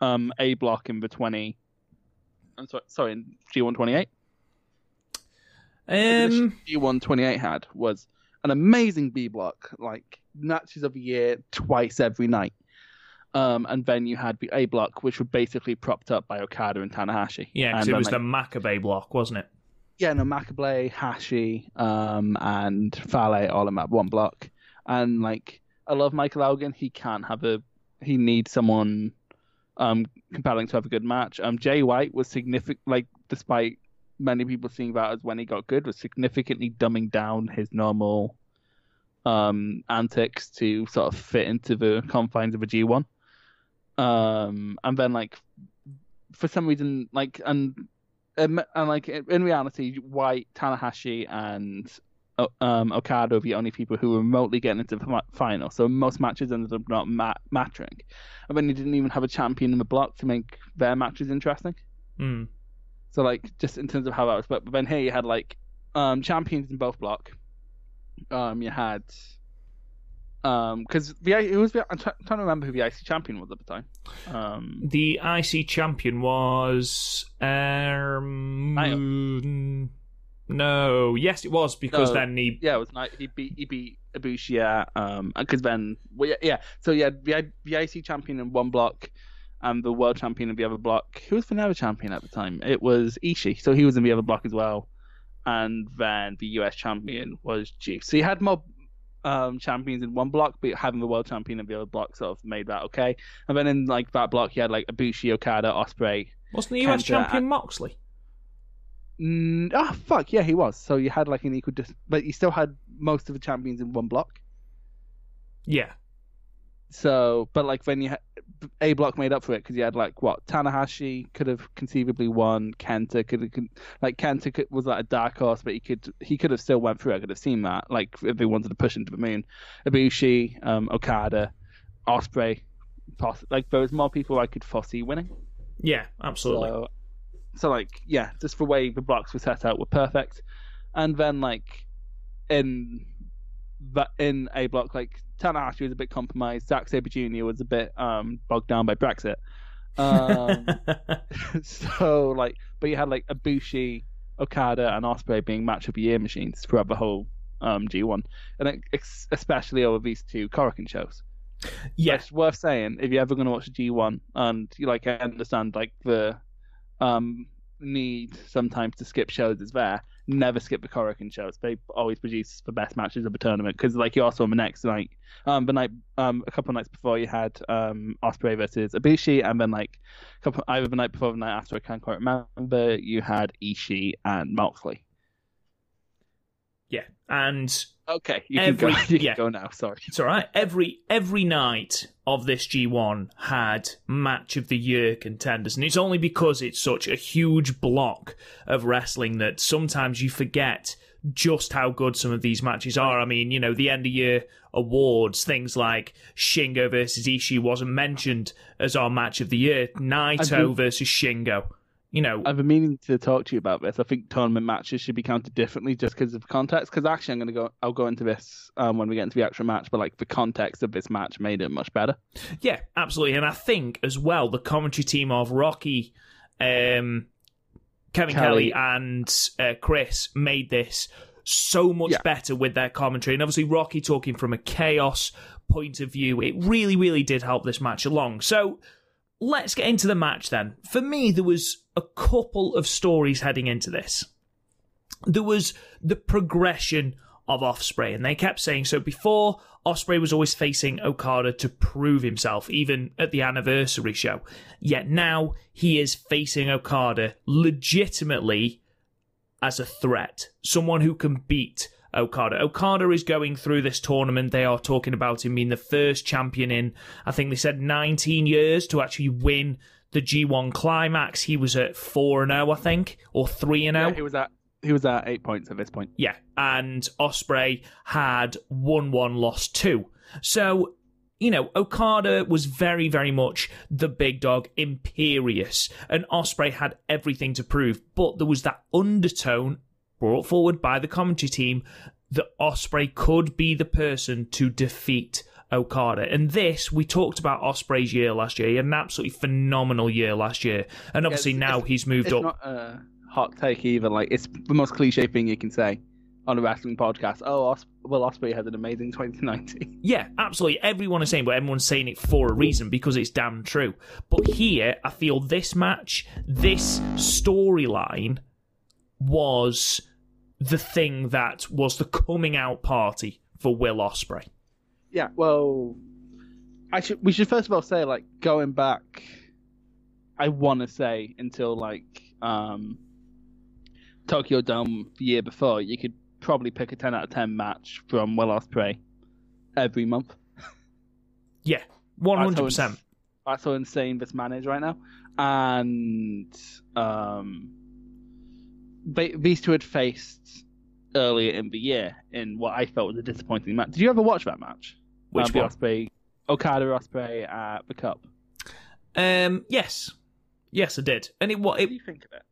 um A block in the twenty. I'm sorry, sorry, in G one twenty-eight. Um, G one twenty-eight had was an amazing B block, like matches of the year twice every night. Um, and then you had the A block, which were basically propped up by Okada and Tanahashi. Yeah, because it was like, the Makabe block, wasn't it? Yeah, no, Makabe, Hashi, um, and Fale all in that one block. And like, I love Michael Elgin. He can't have a. He needs someone um, compelling to have a good match. Um, Jay White was significant. Like, despite many people seeing that as when he got good, was significantly dumbing down his normal um, antics to sort of fit into the confines of a G one. Um, and then, like, for some reason, like, and, and, and like, in reality, White, Tanahashi, and um, Okada were the only people who were remotely getting into the final. So most matches ended up not mat- mattering. And then they didn't even have a champion in the block to make their matches interesting. Mm. So, like, just in terms of how that was. But, but then here you had, like, um, champions in both block. Um, you had... Um, because it was the, I'm trying to remember who the I C champion was at the time. Um, the I C champion was um Naito. No, yes, it was because so, then he yeah, it was Naito. He beat he beat Ibushi, yeah, um, because then well, yeah, yeah, so yeah, the the I C champion in one block and the world champion in the other block. Who was the Never champion at the time? It was Ishii, so he was in the other block as well. And then the U S champion was G. So you had more. Um, champions in one block, but having the world champion in the other block sort of made that okay. And then in like that block, you had like Ibushi, Okada, Ospreay. Wasn't the U S Kenta champion and... Moxley? Mm, oh fuck yeah, he was. So you had like an equal, dis- but you still had most of the champions in one block. Yeah. So, but like then you had a block made up for it because you had like what Tanahashi could have conceivably won, Kenta could have like Kenta could, was like a dark horse, but he could he could have still went through. I could have seen that like if they wanted to push into the moon. Ibushi, um, Okada, Ospreay, poss- like there was more people I could foresee winning. Yeah, absolutely. So, so like yeah, just the way the blocks were set out were perfect, and then like in that in a block like. Tanahashi was a bit compromised. Zack Sabre Junior was a bit um, bogged down by Brexit. Um, so, like, but you had like Ibushi, Okada, and Ospreay being match of the year machines throughout the whole um, G one, and ex- especially over these two Corrican shows. Yeah, it's worth saying if you're ever going to watch a G one, and you like I understand like the um, need sometimes to skip shows is there. Never skip the Corrican shows. They always produce the best matches of the tournament because, like, you also on the next night, um, the night, um, a couple of nights before, you had um, Ospreay versus Ibushi, and then like, a couple either the night before or the night after, I can't quite remember. You had Ishii and Moxley. Yeah, and okay, you every, can go. You yeah. can go now. Sorry, it's all right. Every every night of this G one had match of the year contenders, and it's only because it's such a huge block of wrestling that sometimes you forget just how good some of these matches are. I mean, you know, the end of year awards, things like Shingo versus Ishii wasn't mentioned as our match of the year. Naito been, versus Shingo. You know, I've been meaning to talk to you about this. I think tournament matches should be counted differently just because of the context. Because actually, I'm going to go. I'll go into this um, when we get into the actual match. But like the context of this match made it much better. Yeah, absolutely. And I think as well the commentary team of Rocky, um, Kevin Kelly, Kelly and uh, Chris made this so much yeah. better with their commentary. And obviously, Rocky talking from a chaos point of view. It really, really did help this match along. So. Let's get into the match then. For me, there was a couple of stories heading into this. There was the progression of Ospreay, and they kept saying, so before, Ospreay was always facing Okada to prove himself, even at the anniversary show. Yet now, he is facing Okada legitimately as a threat, someone who can beat Okada. Okada is going through this tournament. They are talking about him being the first champion in, I think they said nineteen years to actually win the G one Climax. He was at four and oh, I think, or three and oh. Yeah, he was at he was at eight points at this point. Yeah, and Ospreay had one one, lost two. So, you know, Okada was very, very much the big dog, imperious, and Ospreay had everything to prove, but there was that undertone brought forward by the commentary team that Ospreay could be the person to defeat Okada. And this, we talked about Ospreay's year last year. He had an absolutely phenomenal year last year. And obviously yeah, now he's moved it's up. It's not a hot take either. Like, it's the most cliche thing you can say on a wrestling podcast. Oh, Os- Will Ospreay had an amazing twenty nineteen. Yeah, absolutely. Everyone is saying, but everyone's saying it for a reason because it's damn true. But here, I feel this match, this storyline was the thing that was the coming out party for Will Ospreay. Yeah, well, I should, we should first of all say, like, going back, I want to say until, like, um, Tokyo Dome the year before, you could probably pick a ten out of ten match from Will Ospreay every month. Yeah, one hundred percent. That's how, ins- that's how insane this man is right now. And, um... They, these two had faced earlier in the year in what I felt was a disappointing match. Did you ever watch that match? Which um, one? Ospreay, Okada Ospreay at the Cup. Um, yes. Yes, I did. And it, what, it, what do you think of it?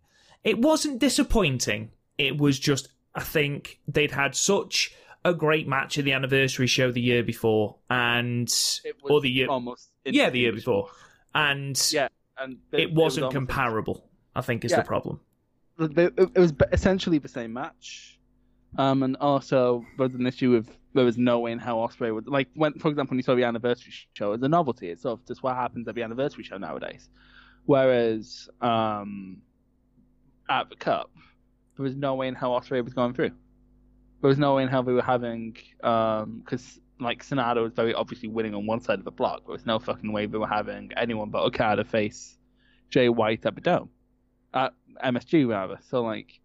It wasn't disappointing. It was just, I think, they'd had such a great match at the anniversary show the year before. And, it was or the year, almost. Yeah, the year before. And, yeah, and it, it wasn't it was comparable, I think, is yeah. the problem. It was essentially the same match, um, and also there was an issue with there was knowing how Ospreay would like when, for example, when you saw the anniversary show, it's a novelty. It's sort of just what happens at the anniversary show nowadays. Whereas um, at the Cup, there was no way in how Ospreay was going through. There was no way in how they were having because um, like Sonata was very obviously winning on one side of the block. There was no fucking way they were having anyone but Okada face Jay White at the Dome. At M S G rather, so like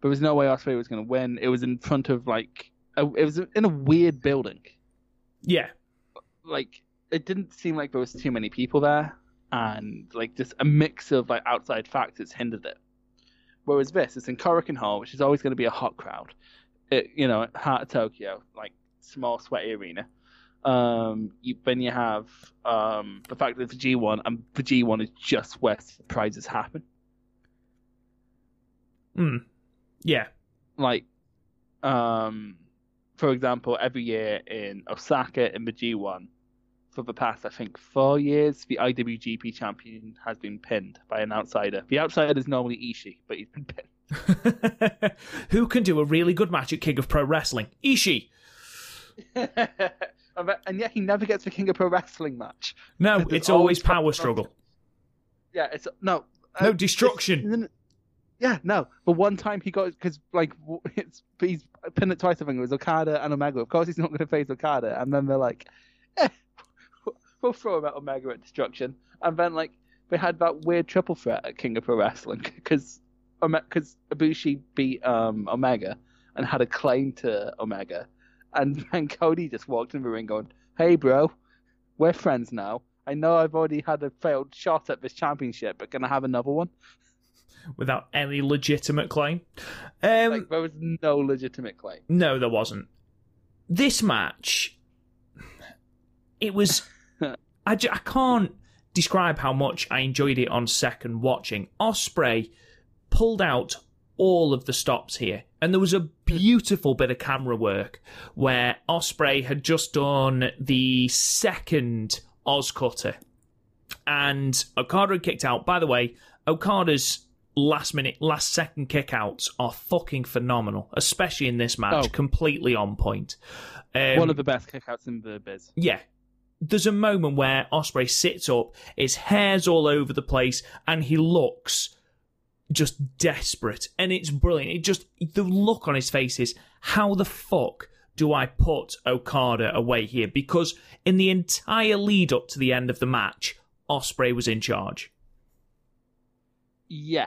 there was no way Ospreay was going to win. It was in front of like a, it was in a weird building. Yeah, like it didn't seem like there was too many people there, and like just a mix of like outside factors hindered it. Whereas this, it's in Corrican Hall, which is always going to be a hot crowd. It, you know, heart of Tokyo, like small sweaty arena. Um, you, then you have um the fact that the G one and the G one is just where surprises happen. Hmm. Yeah. Like, um, for example, every year in Osaka in the G one, for the past I think four years, the I W G P champion has been pinned by an outsider. The outsider is normally Ishii, but he's been pinned. Who can do a really good match at King of Pro Wrestling? Ishii. And yet he never gets the King of Pro Wrestling match. No, it's, it's always, always power struggle. struggle. Yeah, it's no. No uh, destruction. Yeah, no. But one time he got because like it's he's pinned it twice. I think it was Okada and Omega. Of course, he's not going to face Okada. And then they're like, eh, we'll throw him at Omega at Destruction. And then like they had that weird triple threat at King of Pro Wrestling because because Ibushi beat um, Omega and had a claim to Omega, and then Cody just walked in the ring going, "Hey, bro, we're friends now. I know I've already had a failed shot at this championship, but can I have another one?" Without any legitimate claim. Um, like, there was no legitimate claim. No, there wasn't. This match, it was... I, j- I can't describe how much I enjoyed it on second watching. Ospreay pulled out all of the stops here, and there was a beautiful bit of camera work where Ospreay had just done the second Oz Cutter, and Okada had kicked out. By the way, Okada's last minute, last second kickouts are fucking phenomenal, especially in this match. Oh. Completely on point. Um, One of the best kickouts in the biz. Yeah. There's a moment where Ospreay sits up, his hair's all over the place, and he looks just desperate. And it's brilliant. It just, the look on his face is, how the fuck do I put Okada away here? Because in the entire lead up to the end of the match, Ospreay was in charge. Yeah.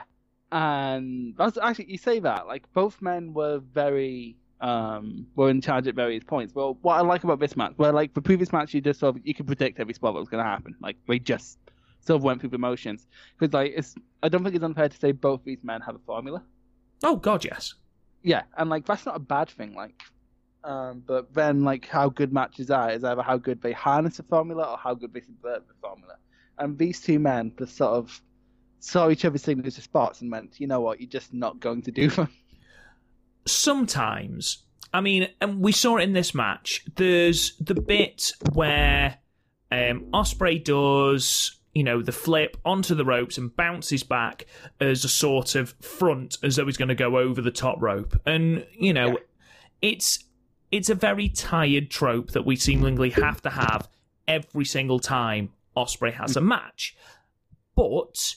And that's, actually, you say that, like, both men were very, um, were in charge at various points. Well, what I like about this match, where, like, the previous match, you just sort of, you could predict every spot that was going to happen. Like, they just sort of went through the motions. Because, like, it's, I don't think it's unfair to say both these men have a formula. Oh, God, yes. Yeah, and, like, that's not a bad thing, like, um, but then, like, how good matches are is either how good they harness the formula or how good they subvert the formula. And these two men just sort of saw each other's signatures to spots and went, you know what, you're just not going to do them. Sometimes. I mean, and we saw it in this match. There's the bit where um, Ospreay does, you know, the flip onto the ropes and bounces back as a sort of front, as though he's going to go over the top rope. And, you know, yeah. it's it's a very tired trope that we seemingly have to have every single time Ospreay has a match. But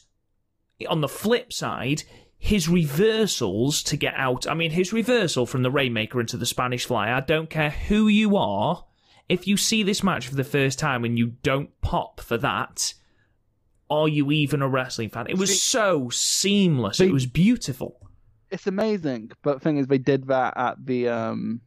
on the flip side, his reversals to get out, I mean, his reversal from the Rainmaker into the Spanish Fly, I don't care who you are, if you see this match for the first time and you don't pop for that, are you even a wrestling fan? It was so seamless. They, it was beautiful. It's amazing, but the thing is, they did that at the um,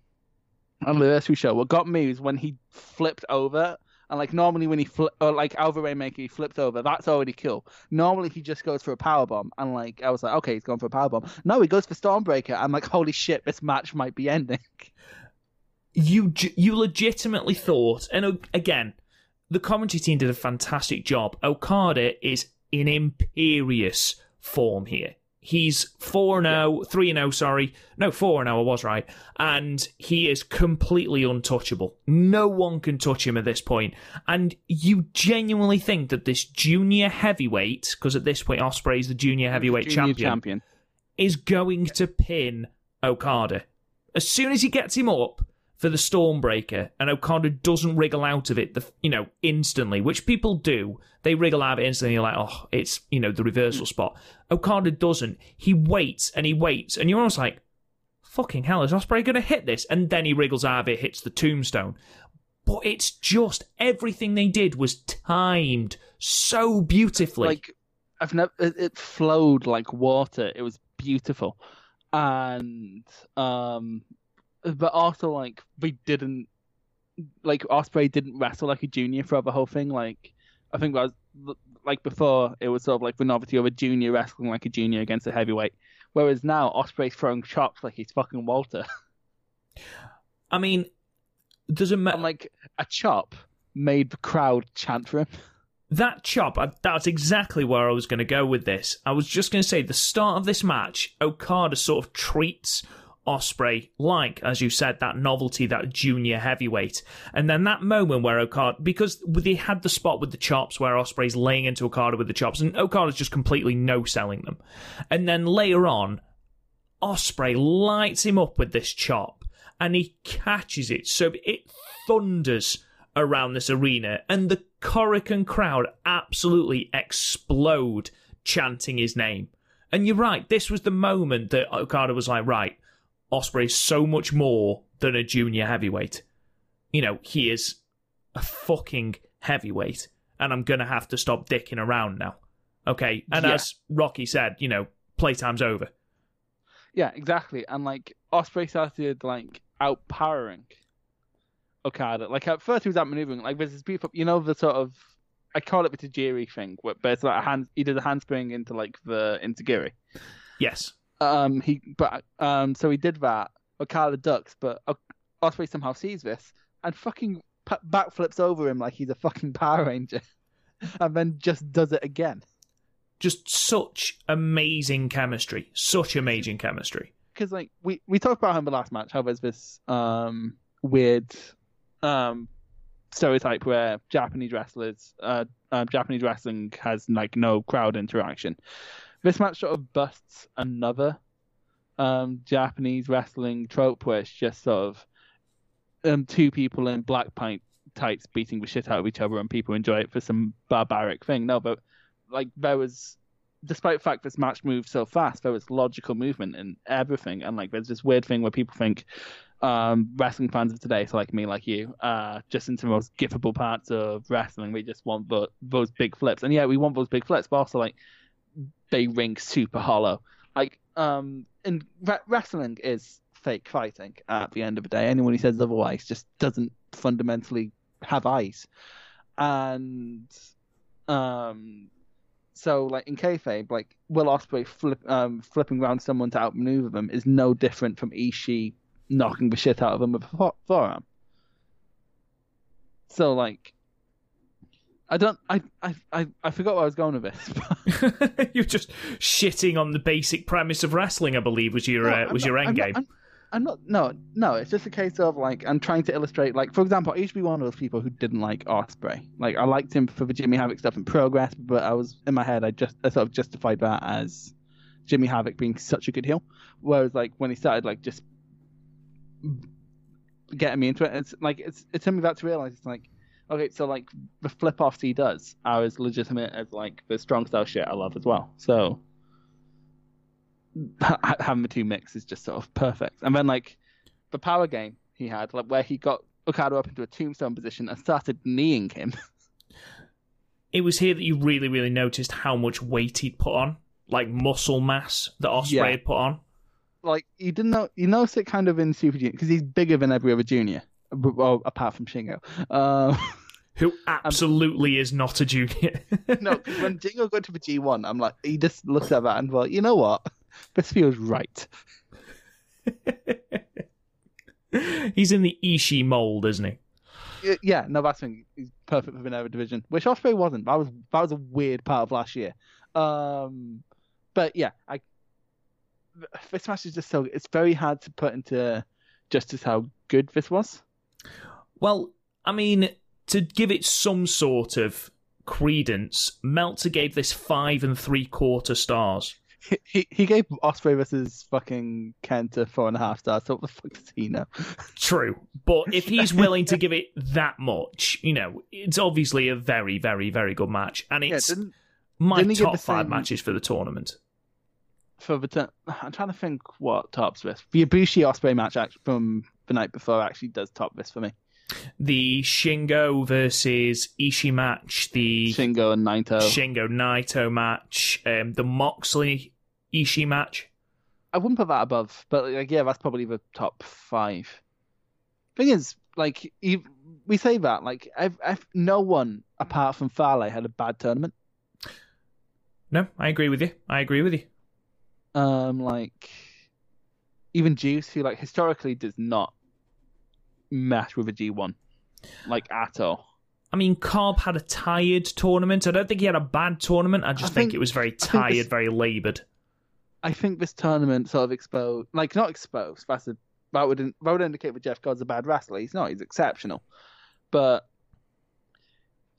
anniversary show. What got me was when he flipped over And like normally when he fl- or like Alvaro Rainmaker, he flipped over. That's already cool. Normally he just goes for a powerbomb. And like I was like, okay, he's going for a powerbomb. No, he goes for Stormbreaker. I'm like, holy shit, this match might be ending. You you legitimately thought, and again, the commentary team did a fantastic job. Okada is in imperious form here. He's four and oh, three and oh, sorry. No, four and oh, I was right. And he is completely untouchable. No one can touch him at this point. And you genuinely think that this junior heavyweight, because at this point Ospreay is the junior heavyweight junior champion, champion, is going to pin Okada. As soon as he gets him up for the Stormbreaker, and Okada doesn't wriggle out of it, the, you know, instantly, which people do. They wriggle out of it instantly, you're like, oh, it's, you know, the reversal spot. Okada doesn't. He waits, and he waits, and you're almost like, fucking hell, is Ospreay going to hit this? And then he wriggles out of it, hits the tombstone. But it's just, everything they did was timed so beautifully. Like, I've never, it flowed like water. It was beautiful. And, um... but also, like, we didn't, like, Ospreay didn't wrestle like a junior throughout the whole thing. Like, I think that was, like, before, it was sort of like the novelty of a junior wrestling like a junior against a heavyweight. Whereas now, Ospreay's throwing chops like he's fucking Walter. I mean, there's a... Ma- and, like, a chop made the crowd chant for him. That chop, I, that's exactly where I was going to go with this. I was just going to say, the start of this match, Okada sort of treats Ospreay, like, as you said, that novelty, that junior heavyweight. And then that moment where Okada, because they had the spot with the chops where Ospreay's laying into Okada with the chops, and Okada's just completely no-selling them. And then later on, Ospreay lights him up with this chop, and he catches it, so it thunders around this arena, and the Corrican crowd absolutely explode chanting his name. And you're right, this was the moment that Okada was like, right, Ospreay is so much more than a junior heavyweight. You know, he is a fucking heavyweight, and I'm going to have to stop dicking around now. Okay, and yeah. As Rocky said, you know, playtime's over. Yeah, exactly. And, like, Ospreay started, like, outpowering Okada. Like, at first he was outmaneuvering. Like, there's this beautiful, you know, the sort of, I call it the Tajiri thing, but it's like a hand, he did a handspring into, like, the Inzagiri. Yes. Um, he but um, so he did that. Okada ducks, but o- Ospreay somehow sees this and fucking p- backflips over him like he's a fucking Power Ranger, and then just does it again. Just such amazing chemistry, such amazing chemistry. Because like we, we talked about him the last match, how there's this um weird um stereotype where Japanese wrestlers, uh, uh Japanese wrestling has like no crowd interaction. This match sort of busts another um, Japanese wrestling trope where it's just sort of um, two people in black pint tights beating the shit out of each other and people enjoy it for some barbaric thing. No, but like there was, despite the fact this match moved so fast, there was logical movement in everything. And like there's this weird thing where people think um, wrestling fans of today, so like me, like you, uh, just into the most gifable parts of wrestling, we just want the, those big flips. And yeah, we want those big flips, but also like, they ring super hollow. Like, um, and re- wrestling is fake fighting at the end of the day. Anyone who says otherwise just doesn't fundamentally have eyes. And, um, so like in kayfabe, like Will Ospreay flip, um, flipping around someone to outmaneuver them is no different from Ishii knocking the shit out of them with a fore- forearm. So like, I don't. I, I. I. forgot where I was going with this. But... You're just shitting on the basic premise of wrestling. I believe was your no, uh, was not, your end I'm game. Not, I'm, I'm not. No. No. It's just a case of like I'm trying to illustrate. Like for example, I used to be one of those people who didn't like Ospreay. Like I liked him for the Jimmy Havoc stuff in Progress, but I was in my head. I just I sort of justified that as Jimmy Havoc being such a good heel. Whereas like when he started like just getting me into it, it's like it's it's something that to realize it's like. Okay, so, like, the flip-offs he does are as legitimate as, like, the strong-style shit I love as well. So, ha- having the two mix is just sort of perfect. And then, like, the power game he had, like, where he got Okada up into a tombstone position and started kneeing him. It was here that you really, really noticed how much weight he'd put on, like, muscle mass that Ospreay yeah. had put on. Like, you didn't know, you noticed it kind of in Super Junior, because he's bigger than every other junior. Well, apart from Shingo. Uh... who absolutely um, is not a junior. No, when Jingo went to the G one, I'm like, he just looks at that and well, you know what? This feels right. He's in the Ishii mold, isn't he? Yeah, no, that's thing. He's perfect for the Minerva division, which Ospreay wasn't. That was that was a weird part of last year. Um, but yeah, I this match is just so. It's very hard to put into justice how good this was. Well, I mean, to give it some sort of credence, Meltzer gave this five and three quarter stars. He, he he gave Ospreay versus fucking Kenta four and a half stars. So what the fuck does he know? True, but if he's willing to give it that much, you know, it's obviously a very, very, very good match, and it's yeah, didn't, my didn't top five matches for the tournament. For the ter- I'm trying to think what tops this. The Ibushi Ospreay match from the night before actually does top this for me. The Shingo versus Ishii match, the Shingo and Naito, Shingo Naito match, um, the Moxley Ishii match. I wouldn't put that above, but like, yeah, that's probably the top five. Thing is, like you, we say that, like I've, I've, no one apart from Fale had a bad tournament. No, I agree with you. I agree with you. Um, like even Juice, who like historically does not match with a G one, like at all. I mean, Cobb had a tired tournament. I don't think he had a bad tournament. I just I think, think it was very tired, this, very laboured. I think this tournament sort of exposed, like not exposed. That's a, that would that would indicate that Jeff Cobb's a bad wrestler. He's not. He's exceptional. But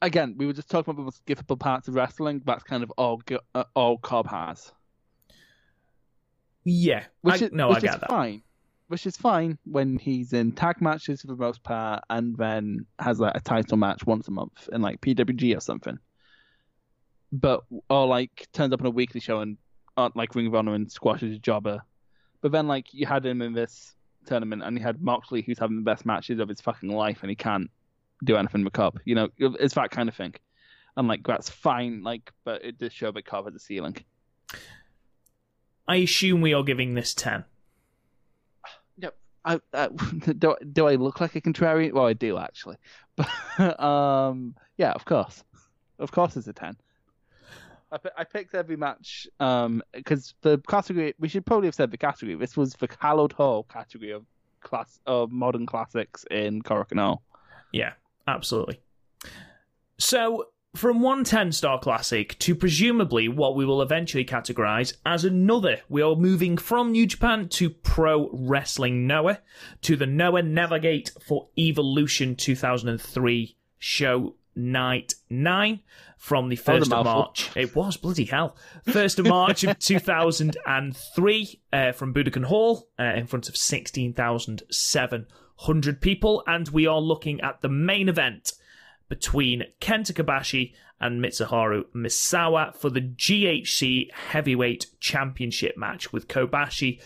again, we were just talking about the most givable parts of wrestling. That's kind of all uh, all Cobb has. Yeah, which I, is, no, which I get is that. Fine. Which is fine when he's in tag matches for the most part, and then has like a title match once a month in like P W G or something. But or like turns up on a weekly show and aren't like Ring of Honor and squashes a jobber. But then like you had him in this tournament, and you had Moxley, who's having the best matches of his fucking life, and he can't do anything with Cobb. You know, it's that kind of thing. And like that's fine, like, but it does show that Cobb has a ceiling. I assume we are giving this ten. I, I, do, do I look like a contrarian? Well, I do, actually. But um, yeah, of course. Of course it's a ten. I, I picked every match because um, the category, we should probably have said the category, this was the Hallowed Hall category of class of modern classics in Corrican Hall. Yeah, absolutely. So, from one ten-star classic to presumably what we will eventually categorise as another, we are moving from New Japan to Pro Wrestling Noah, to the Noah Navigate for Evolution two thousand three show night nine from the first oh, of March. It was, bloody hell. first of March of two thousand three uh, from Budokan Hall uh, in front of sixteen thousand seven hundred people, and we are looking at the main event between Kenta Kobashi and Mitsuharu Misawa for the G H C Heavyweight Championship match, with Kobashi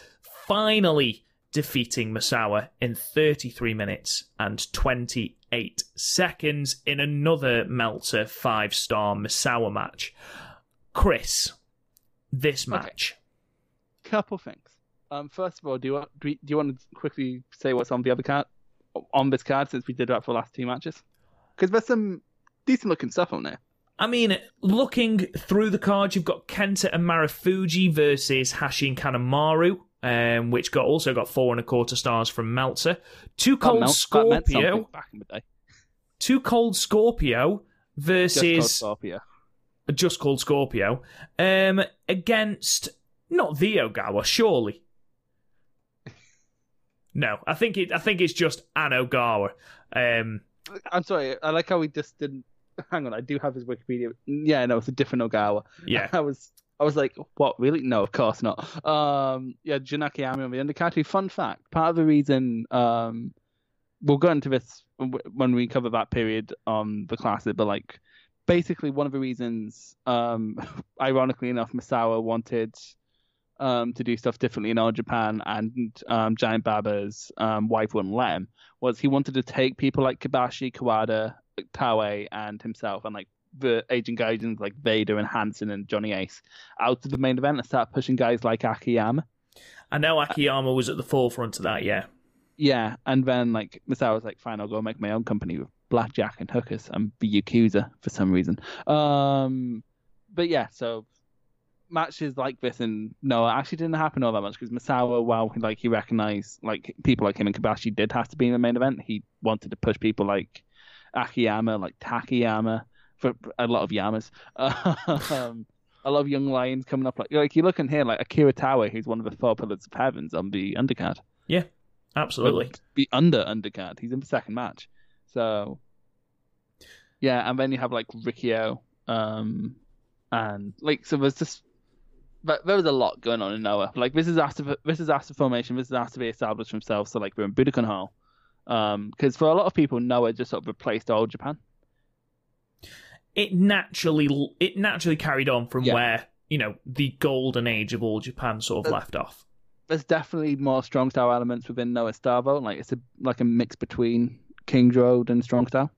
finally defeating Misawa in thirty-three minutes and twenty-eight seconds in another Meltzer five-star Misawa match. Chris, this match. Okay. Couple things. Um, first of all, do you want, do you want to quickly say what's on the other card, on this card, since we did that for the last two matches? Because there's some decent-looking stuff on there. I mean, looking through the cards, you've got Kenta and Marufuji versus Hashi and Kanemaru, um, which got also got four and a quarter stars from Meltzer. Two Cold Mel- Scorpio. Back in the day. Two Cold Scorpio versus Just Cold Scorpio. Just Cold Scorpio um, against not the Ogawa, surely. No, I think it. I think it's just an Ogawa. Um, I'm sorry, I like how we just didn't... Hang on, I do have his Wikipedia. Yeah, no, it's a different Ogawa. Yeah. I was I was like, what, really? No, of course not. Um, yeah, Junaki Ami on the undercard. Fun fact, part of the reason... Um, we'll go into this when we cover that period on the classic, but like, basically one of the reasons, um, ironically enough, Misawa wanted um, to do stuff differently in All Japan, and um, Giant Baba's um, wife wouldn't let him, was he wanted to take people like Kobashi, Kawada, Taue, and himself, and like the Agent Gaijins like Vader and Hansen and Johnny Ace out of the main event and start pushing guys like Akiyama. I know Akiyama uh, was at the forefront of that, yeah. Yeah, and then like Misawa was like, fine, I'll go make my own company blackjack and hookers and the Yakuza for some reason. Um, but yeah, so matches like this and Noah actually didn't happen all that much because Misawa, while he, like he recognized like people like him and Kobashi did have to be in the main event, he wanted to push people like Akiyama, like Takayama, for a lot of yamas. Um, a lot of young lions coming up. Like, like you look in here, like Akira Tower, who's one of the four pillars of heavens on the undercard. Yeah, absolutely. The under undercard. He's in the second match. So, yeah, and then you have like Rikyo, um, and like so. There's just but there was a lot going on in Noah. Like this is after this is after formation. This is after they established themselves. So like we're in Budokan Hall, um, because for a lot of people, Noah just sort of replaced All Japan. It naturally it naturally carried on from yeah. where, you know, the golden age of All Japan sort of there's, left off. There's definitely more strong style elements within Noah Starvo. Like it's a like a mix between King's Road and Strong Style?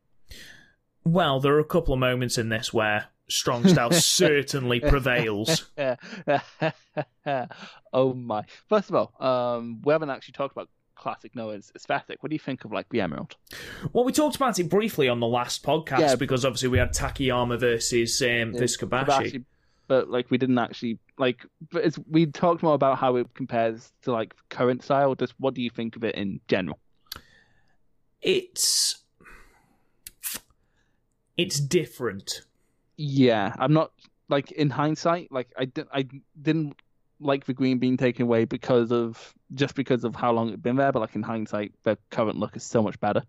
Well, there are a couple of moments in this where Strong Style certainly prevails. Oh my. First of all, um, we haven't actually talked about classic Noah's aesthetic. What do you think of like the Emerald? Well, we talked about it briefly on the last podcast yeah, because obviously we had Takayama versus um, yeah, Kobashi. Kobashi. But like we didn't actually like it's, we talked more about how it compares to like current style. Just what do you think of it in general? It's it's different. Yeah, I'm not like in hindsight. Like I didn't, I didn't like the green being taken away because of just because of how long it'd been there. But like in hindsight, the current look is so much better.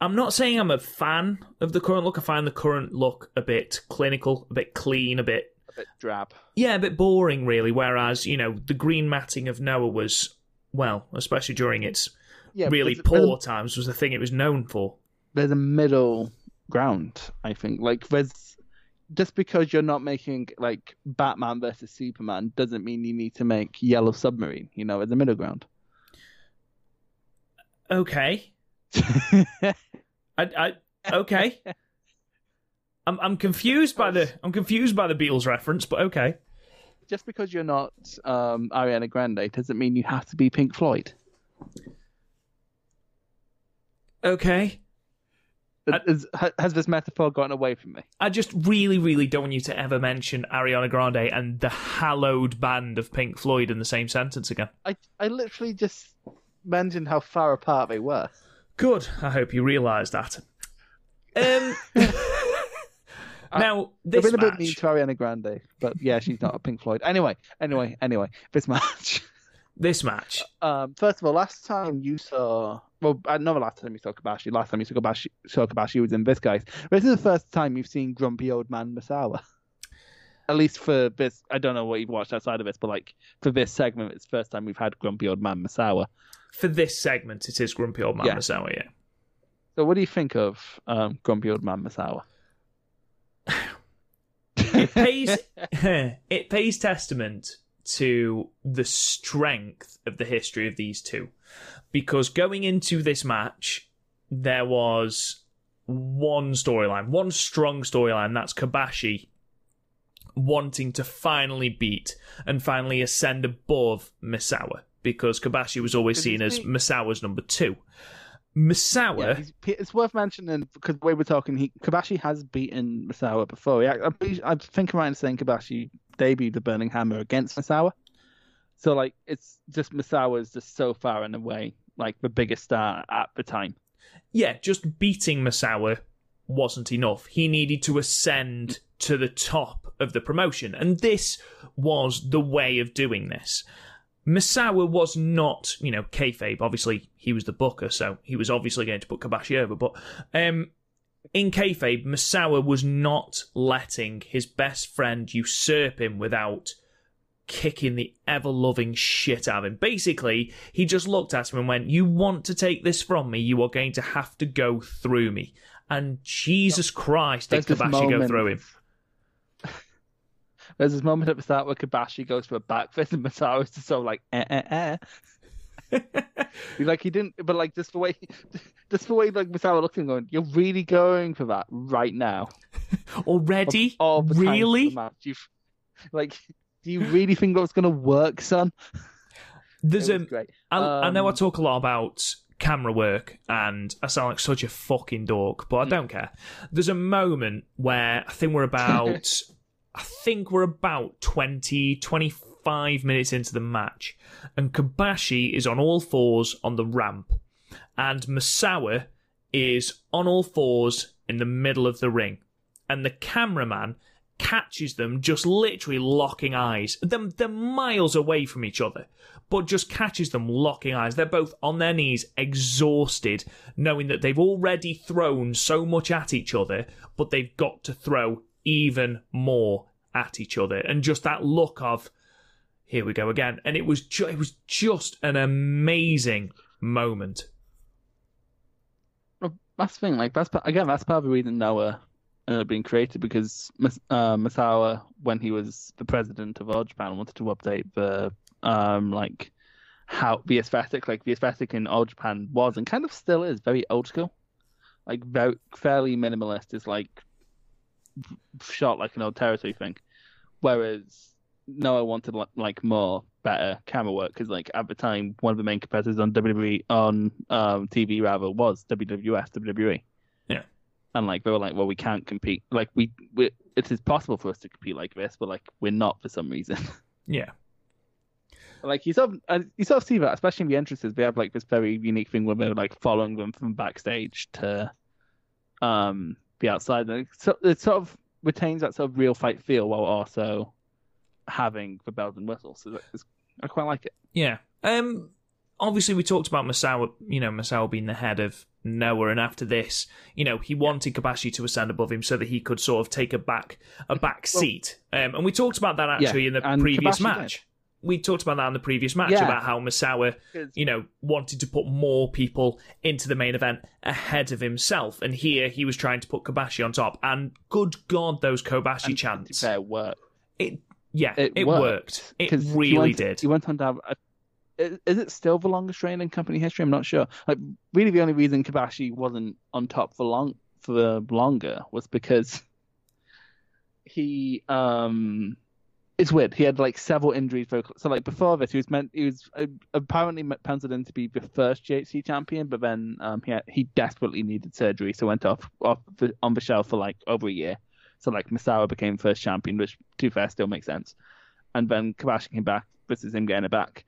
I'm not saying I'm a fan of the current look. I find the current look a bit clinical, a bit clean, a bit a bit drab. Yeah, a bit boring, really. Whereas you know the green matting of Noah was well, especially during its. Yeah, really poor a, times was the thing it was known for. There's a middle ground, I think. Like, there's just because you're not making like Batman versus Superman doesn't mean you need to make Yellow Submarine. You know, there's a middle ground. Okay. I, I okay. I'm I'm confused by the I'm confused by the Beatles reference, but okay. Just because you're not um, Ariana Grande doesn't mean you have to be Pink Floyd. Okay. Has, has this metaphor gotten away from me? I just really, really don't want you to ever mention Ariana Grande and the hallowed band of Pink Floyd in the same sentence again. I, I literally just mentioned how far apart they were. Good. I hope you realise that. Um, now, this I've been match... a bit mean to Ariana Grande, but yeah, she's not a Pink Floyd. Anyway, anyway, anyway, this match... This match. Um, first of all, last time you saw... Well, not the last time you saw Kobashi. Last time you saw Kobashi, saw Kobashi was in this guy's. This is the first time you've seen grumpy old man Misawa. At least for this... I don't know what you've watched outside of this, but like for this segment, it's the first time we've had grumpy old man Misawa. For this segment, it is grumpy old man yeah. Misawa, yeah. So what do you think of um, grumpy old man Misawa? it pays... it pays testament... to the strength of the history of these two. Because going into this match, there was one storyline, one strong storyline, that's Kobashi wanting to finally beat and finally ascend above Misawa. Because Kobashi was always seen as Misawa's number two. Misawa... Yeah, it's worth mentioning, because we were talking, he, Kobashi has beaten Misawa before. I, I, I think I'm right in saying Kobashi... debuted the Burning Hammer against Misawa. So, like, it's just Misawa is just so far and away, like, the biggest star at the time. Yeah, just beating Misawa wasn't enough. He needed to ascend to the top of the promotion, and this was the way of doing this. Misawa was not, you know, kayfabe. Obviously, he was the booker, so he was obviously going to put Kobashi over, but... um. In kayfabe, Misawa was not letting his best friend usurp him without kicking the ever-loving shit out of him. Basically, he just looked at him and went, you want to take this from me, you are going to have to go through me. And Jesus Christ, did Kobashi go through him. There's this moment at the start where Kobashi goes for a back fist and Misawa's just sort of like, eh, eh, eh. like he didn't, but like just the way, just the way like Misawa looked at him going, you're really going for that right now, already, all the really, time You've, like, do you really think that's gonna work, son? There's a, um, I, I know I talk a lot about camera work, and I sound like such a fucking dork, but I don't care. There's a moment where I think we're about I think we're about twenty, twenty-five minutes into the match, and Kobashi is on all fours on the ramp, and Misawa is on all fours in the middle of the ring, and the cameraman catches them just literally locking eyes. They're, they're miles away from each other, but just catches them locking eyes. They're both on their knees, exhausted, knowing that they've already thrown so much at each other, but they've got to throw even more at each other. And just that look of, here we go again. And it was, ju- it was just an amazing moment. Well, that's the thing. Like, that's, again, that's part of the reason Noah... Uh, being created, because uh, Misawa, when he was the president of All Japan, wanted to update the um like how the aesthetic, like the aesthetic in All Japan was and kind of still is very old school, like very fairly minimalist. Is like shot like an old territory thing, whereas Noah wanted like, like more better camera work, because like at the time one of the main competitors on W W E on um, T V rather was W W F W W E. Yeah. And like they were like, well, we can't compete. Like we, we, it is possible for us to compete like this, but like we're not for some reason. Yeah. Like you sort of, you sort of see that, especially in the entrances. They have like this very unique thing where they're like following them from backstage to, um, the outside. And so it sort of retains that sort of real fight feel while also having the bells and whistles. So it's, I quite like it. Yeah. Um. Obviously, we talked about Misawa, you know, Misawa being the head of Noah, and after this, you know, he wanted Kobashi to ascend above him so that he could sort of take a back a back well, seat. Um, and we talked about that actually yeah, in the previous Kobashi match. Did. We talked about that in the previous match yeah. about how Misawa, you know, wanted to put more people into the main event ahead of himself, and here he was trying to put Kobashi on top. And good God, those Kobashi and chants! Fair work. It yeah, it, it worked. worked. It really he went, did. He went on to have. A- Is it still the longest reign in company history? I'm not sure. Like, really, the only reason Kobashi wasn't on top for long for longer was because he um, it's weird. He had like several injuries. So, like before this, he was meant he was uh, apparently penciled in to be the first G H C champion, but then um, he had, he desperately needed surgery, so went off off the, on the shelf for like over a year. So, like Misawa became first champion, which to fair still makes sense. And then Kobashi came back. This is him getting it back.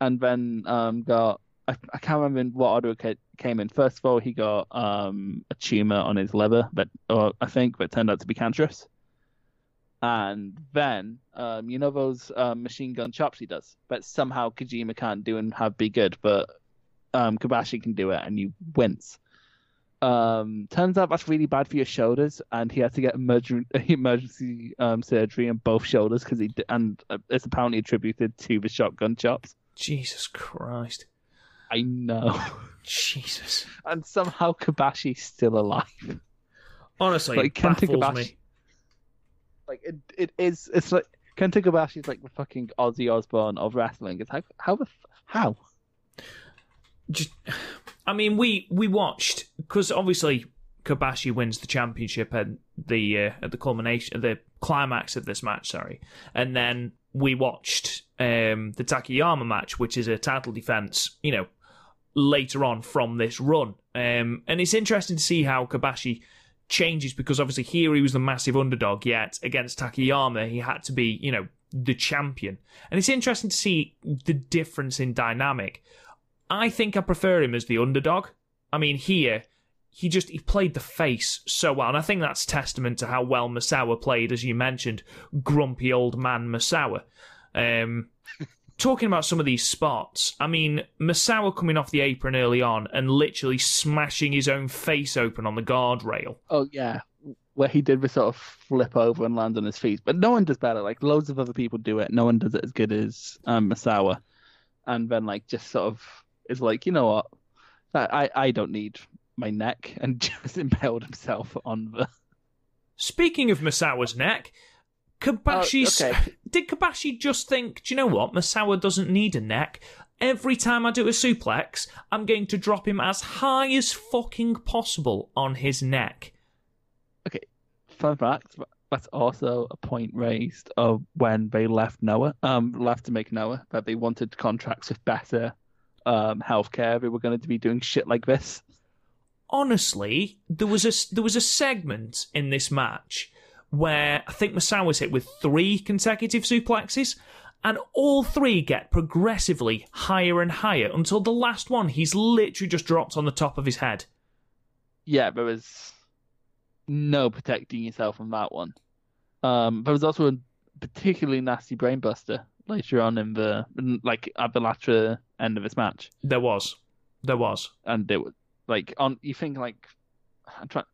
And then um, got, I, I can't remember in what order it came in. First of all, he got um, a tumour on his liver, that, or I think, that turned out to be cancerous. And then, um, you know those uh, machine gun chops he does, but somehow Kojima can't do and have be good, but um, Kobashi can do it, and you wince. Um, turns out that's really bad for your shoulders, and he had to get emergency, emergency um, surgery on both shoulders, cause he, and it's apparently attributed to the shotgun chops. Jesus Christ. I know. Jesus. And somehow Kobashi's still alive. Honestly, like, it baffles Kobashi, me. Like, it, it is, it's like, Kenta Kobashi's like the fucking Ozzy Osbourne of wrestling. It's like, how the, how? Just, I mean, we, we watched, because obviously Kobashi wins the championship at the, uh, at the culmination, the climax of this match, sorry. And then we watched um, the Takayama match, which is a title defense, you know, later on from this run. Um, and it's interesting to see how Kobashi changes, because obviously here he was the massive underdog, yet against Takayama he had to be, you know, the champion. And it's interesting to see the difference in dynamic. I think I prefer him as the underdog. I mean, here... He just he played the face so well, and I think that's testament to how well Misawa played, as you mentioned, grumpy old man Misawa. Um, talking about some of these spots, I mean, Misawa coming off the apron early on and literally smashing his own face open on the guardrail. Oh yeah, where he did the sort of flip over and land on his feet, but no one does better. Like loads of other people do it, no one does it as good as um, Misawa. And then like just sort of is like, you know what, I I don't need my neck, and just impaled himself on the... Speaking of Misawa's neck, Kobashi's... Uh, okay. Did Kobashi just think, do you know what? Misawa doesn't need a neck. Every time I do a suplex, I'm going to drop him as high as fucking possible on his neck. Okay, fun fact, that's also a point raised of when they left Noah, um, left to make Noah, that they wanted contracts with better um, healthcare, we were going to be doing shit like this. Honestly, there was a there was a segment in this match where I think Masao was hit with three consecutive suplexes, and all three get progressively higher and higher until the last one he's literally just dropped on the top of his head. Yeah, there was no protecting yourself from that one. Um, there was also a particularly nasty brainbuster later on in the like at the latter end of this match. There was, there was, and it was like on. You think like I'm trying,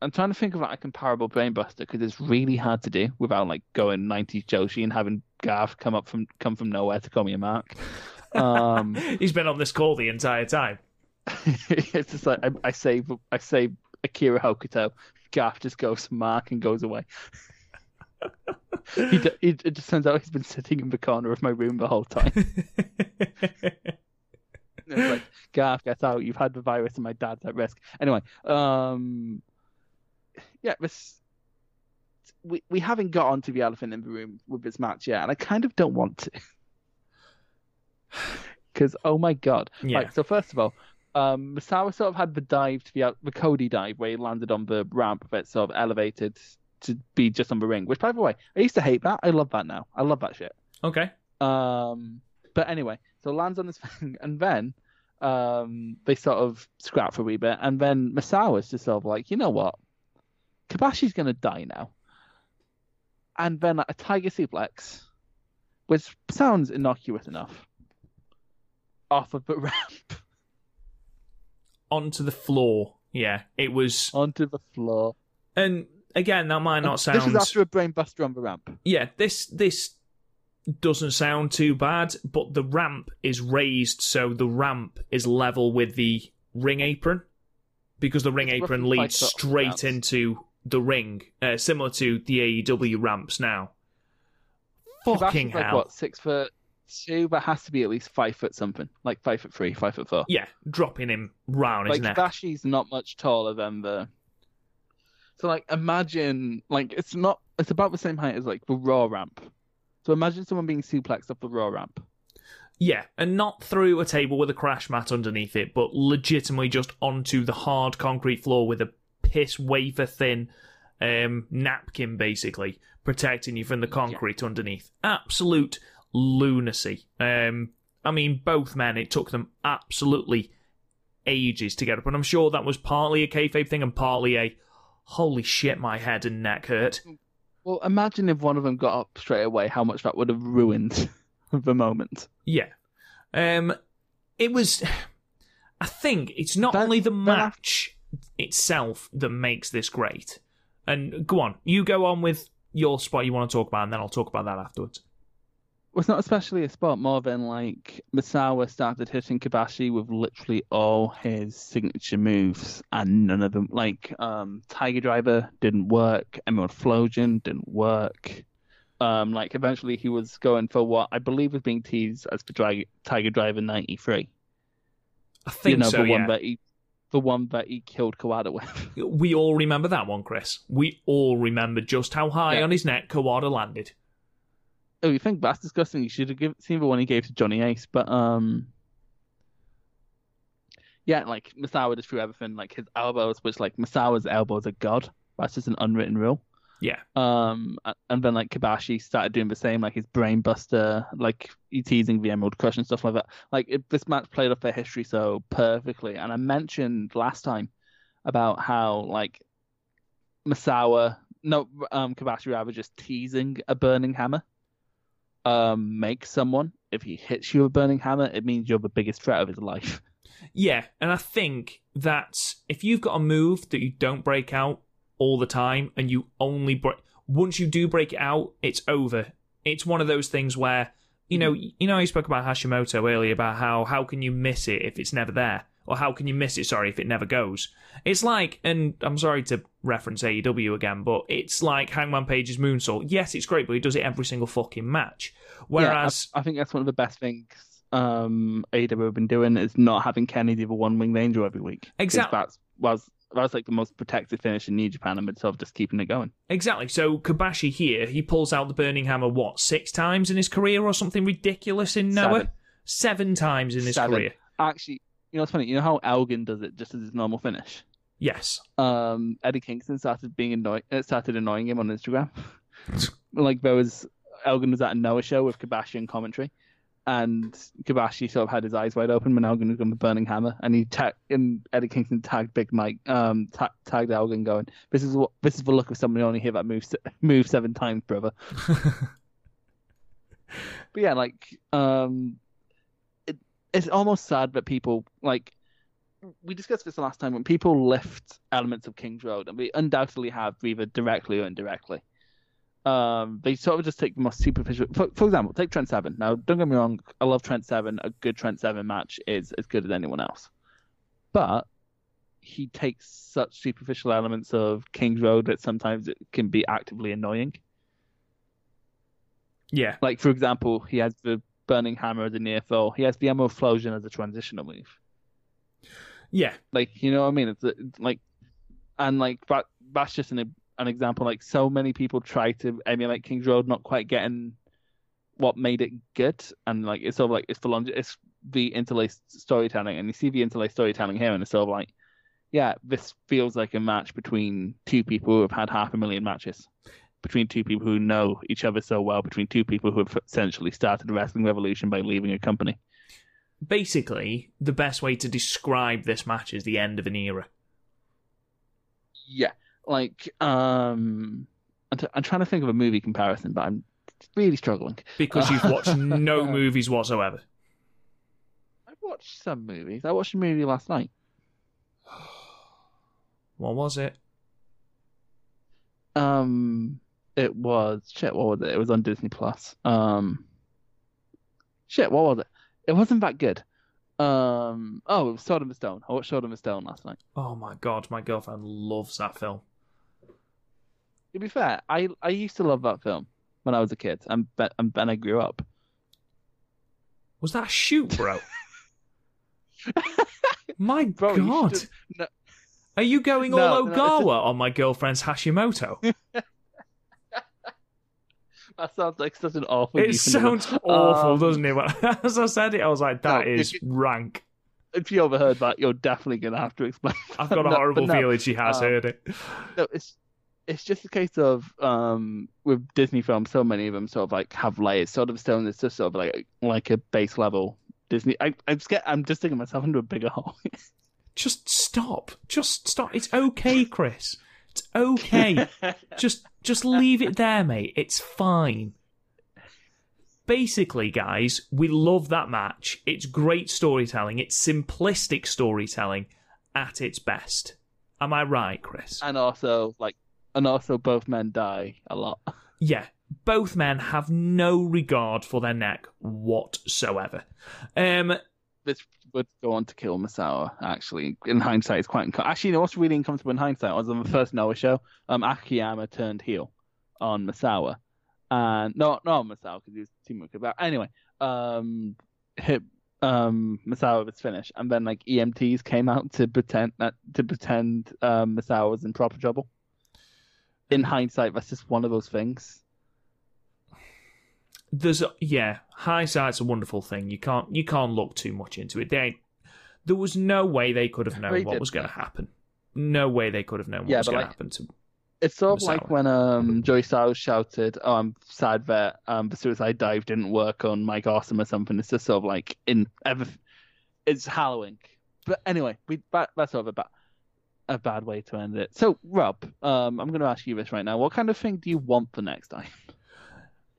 I'm trying to think of like a comparable brainbuster because it's really hard to do without like going nineties Joshi and having Garth come up from come from nowhere to call me a mark. Um, He's been on this call the entire time. It's just like I, I say, I say Akira Hokuto. Garth just goes mark and goes away. he, he, it just turns out he's been sitting in the corner of my room the whole time. It's like, Garth, get out! You've had the virus, and my dad's at risk. Anyway, um, yeah, this we we haven't got onto the elephant in the room with this match yet, and I kind of don't want to because oh my god! Yeah. Right, so first of all, um, Masao sort of had the dive to the the Cody dive where he landed on the ramp that sort of elevated to be just on the ring, which, by the way, I used to hate that. I love that now. I love that shit. Okay. Um, but anyway, so lands on this thing, and then um, they sort of scrap for a wee bit, and then Masao's just sort of like, you know what? Kobashi's going to die now. And then like, a tiger suplex, which sounds innocuous enough, off of the ramp. Onto the floor. Yeah, it was... Onto the floor. And... Again, that might not sound... This is after a brainbuster on the ramp. Yeah, this this doesn't sound too bad, but the ramp is raised, so the ramp is level with the ring apron, because the ring it's apron leads straight into the ring, uh, similar to the A E W ramps now. Fucking hell. Like, what, six foot two? That has to be at least five foot something. Like five foot three, five foot four. Yeah, dropping him round his neck. Like, Bashi's not much taller than the... So, like, imagine, like, it's not, it's about the same height as, like, the Raw ramp. So imagine someone being suplexed off the Raw ramp. Yeah, and not through a table with a crash mat underneath it, but legitimately just onto the hard concrete floor with a piss wafer thin um, napkin, basically, protecting you from the concrete yeah. underneath. Absolute lunacy. Um, I mean, both men, it took them absolutely ages to get up, and I'm sure that was partly a kayfabe thing and partly a holy shit, my head and neck hurt. Well, imagine if one of them got up straight away, how much that would have ruined the moment. Yeah. Um, it was... I think it's not that, only the match I... itself that makes this great. And go on, you go on with your spot you want to talk about, and then I'll talk about that afterwards. Well, it's not especially a spot, more than, like, Misawa started hitting Kobashi with literally all his signature moves, and none of them, like, um, Tiger Driver didn't work, Emerald Flosion didn't work. Um, like, eventually he was going for what I believe was being teased as for Dra- Tiger Driver ninety-three. I think you know, so, the yeah. One that he, the one that he killed Kawada with. We all remember that one, Chris. We all remember just how high yeah. on his neck Kawada landed. Oh, you think that's disgusting? You should have given, seen the one he gave to Johnny Ace, but um, yeah, like Misawa just threw everything, like his elbows, which like Misawa's elbows are god. That's just an unwritten rule. Yeah. Um, and then like Kobashi started doing the same, like his brainbuster, like he teasing the Emerald Crush and stuff like that. Like it, this match played off their history so perfectly. And I mentioned last time about how like Misawa, no, um, Kobashi rather just teasing a burning hammer. Um, make someone, if he hits you with a burning hammer, it means you're the biggest threat of his life. Yeah, and I think that if you've got a move that you don't break out all the time, and you only break... Once you do break it out, it's over. It's one of those things where, you know, you know, I spoke about Hashimoto earlier, about how, how can you miss it if it's never there? Or how can you miss it, sorry, if it never goes? It's like, and I'm sorry to reference A E W again, but it's like Hangman Page's moonsault. Yes, it's great, but he does it every single fucking match. Whereas... Yeah, I, I think that's one of the best things um, A E W have been doing, is not having Kenny do the one-winged angel every week. Exactly. That was, was like the most protected finish in New Japan, and sort of just keeping it going. Exactly. So Kobashi here, he pulls out the Burning Hammer, what, six times in his career or something ridiculous in Noah? Seven. Seven times in his Seven. career. actually, you know, it's funny. You know how Elgin does it just as his normal finish? Yes. Um, Eddie Kingston started being annoyed. It started annoying him on Instagram. Like there was Elgin was at a Noah show with Kobashi in commentary, and Kobashi sort of had his eyes wide open when Elgin was going to burning hammer, and he tagged and Eddie Kingston tagged Big Mike, um, ta- tagged Elgin, going, "This is what this is the look of someone who only hear that move se- move seven times, brother." But yeah, like um, it, it's almost sad that people like. We discussed this the last time when people lift elements of King's Road, and we undoubtedly have either directly or indirectly. Um, they sort of just take the most superficial. For, for example, take Trent Seven. Now, don't get me wrong, I love Trent Seven. A good Trent Seven match is as good as anyone else. But he takes such superficial elements of King's Road that sometimes it can be actively annoying. Yeah. Like, for example, he has the Burning Hammer as a near fall, he has the Emerald Flosion as a transitional move. Yeah, like, you know what I mean? It's, it's like, and like that, that's just an an example. Like, so many people try to emulate King's Road, not quite getting what made it good. And like, it's sort of like it's the long, it's the interlaced storytelling, and you see the interlaced storytelling here, and it's sort of like, yeah, this feels like a match between two people who have had half a million matches, between two people who know each other so well, between two people who have essentially started a wrestling revolution by leaving a company. Basically, the best way to describe this match is the end of an era. Yeah, like, um... I'm, t- I'm trying to think of a movie comparison, but I'm really struggling. Because you've watched no movies whatsoever. I've watched some movies. I watched a movie last night. What was it? Um, it was... Shit, what was it? It was on Disney Plus. Um, shit, what was it? It wasn't that good. Um, oh, it was Sword in the Stone. I watched Sword in the Stone last night. Oh my god, my girlfriend loves that film. To be fair, I, I used to love that film when I was a kid, and and then I grew up. Was that a shoot, bro? My bro, god. You should have... no. Are you going no, all no, Ogawa no, on my girlfriend's Hashimoto? That sounds like such an awful... It sounds number. awful, um, doesn't it? But as I said it, I was like, that no, is you, rank. If you overheard that, you're definitely going to have to explain. I've got a no, horrible no, feeling she has um, heard it. No, it's it's just a case of, um, with Disney films, so many of them sort of like have layers. Sword of the Stone is just sort of like, like a base level Disney. I, I'm, scared, I'm just digging myself into a bigger hole. Just stop. Just stop. It's okay, Chris. It's okay. just just leave it there, mate. It's fine. Basically, guys, we love that match. It's great storytelling. It's simplistic storytelling at its best. Am I right, Chris? And also, like, and also both men die a lot. Yeah. Both men have no regard for their neck whatsoever. Um This would go on to kill Misawa, actually. In hindsight, it's quite... Inco- actually, you know what's really uncomfortable in hindsight? I was on the first Noah show. Um, Akiyama turned heel on Misawa. And... No, not on Misawa, because he was too much about... Anyway, um, hit, um, Misawa was finished. And then, like, E M Ts came out to pretend that, to pretend um, Misawa was in proper trouble. In hindsight, that's just one of those things. There's a, yeah, hindsight's a wonderful thing. You can't you can't look too much into it. They, there was no way they could have known they what did. was going to happen. No way they could have known yeah, what was going like, to happen to. It's sort Misawa. of like when um Joey Styles shouted, "Oh, I'm sad that um the suicide dive didn't work on Mike Awesome or something." It's just sort of like in ever, it's hallowing. But anyway, we that, that's sort of a bad a bad way to end it. So Rob, um, I'm going to ask you this right now. What kind of thing do you want for next time?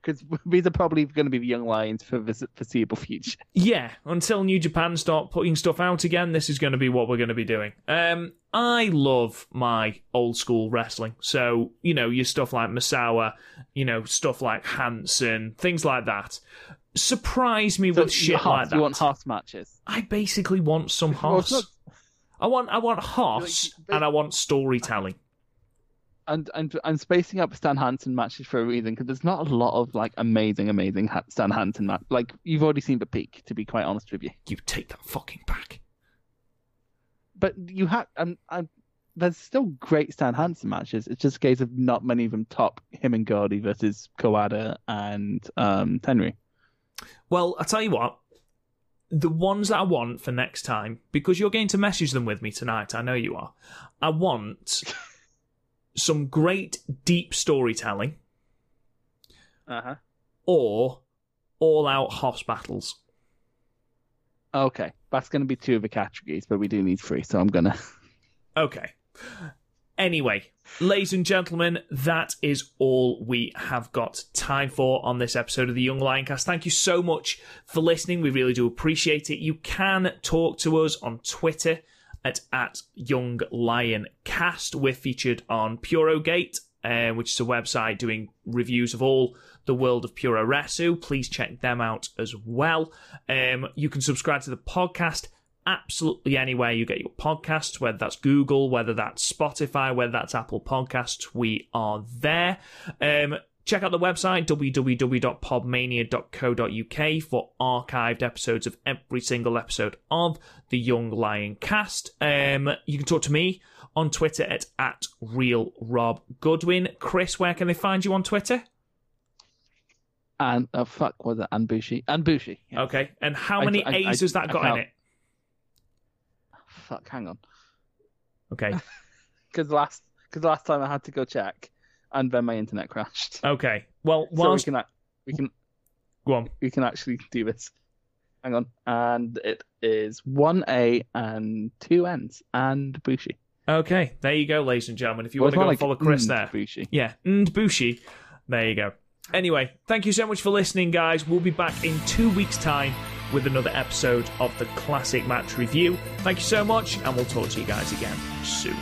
Because these are probably going to be the Young Lions for the foreseeable future. Yeah, until New Japan start putting stuff out again, this is going to be what we're going to be doing. Um, I love my old school wrestling. So, you know, your stuff like Misawa, you know, stuff like Hansen, things like that. Surprise me so with shit hoss, like that. You want hoss matches? I basically want some hoss. Well, I want, I want hoss, like, and I want storytelling. And I'm, I'm spacing up Stan Hansen matches for a reason, because there's not a lot of like amazing, amazing ha- Stan Hansen matches. Like, you've already seen the peak, to be quite honest with you. You take that fucking back. But you have, um, um, there's still great Stan Hansen matches. It's just a case of not many of them top him and Gordy versus Kawada and um, Tenryu. Well, I tell you what, the ones that I want for next time, because you're going to message them with me tonight, I know you are, I want some great deep storytelling, uh-huh, or all-out hoss battles. Okay, that's going to be two of the categories, but we do need three, so I'm going to... Okay. Anyway, ladies and gentlemen, that is all we have got time for on this episode of the Young Lion Cast. Thank you so much for listening. We really do appreciate it. You can talk to us on Twitter at, at Young Lion Cast. We're featured on Purogate, uh, which is a website doing reviews of all the world of Puroresu. Please check them out as well. Um, you can subscribe to the podcast absolutely anywhere you get your podcasts, whether that's Google, whether that's Spotify, whether that's Apple Podcasts, we are there. Um, check out the website, w w w dot podmania dot co dot u k, for archived episodes of every single episode of The Young Lion Cast. Um, you can talk to me on Twitter at, at RealRobGoodwin. Chris, where can they find you on Twitter? And, oh fuck, was it Anbushi? Anbushi. Yes. Okay, and how many I, I, A's I, has that I, got I in it? Fuck, hang on. Okay. Because last, because last time I had to go check, and then my internet crashed. Okay. Well, whilst... so we can we can go on. We can actually do this. Hang on, and it is one A and two N's and Bushi. Okay, there you go, ladies and gentlemen. If you well, want to go like and follow Chris there, Bushi. Yeah, and Bushi. There you go. Anyway, thank you so much for listening, guys. We'll be back in two weeks' time with another episode of the Classic Match Review. Thank you so much, and we'll talk to you guys again soon.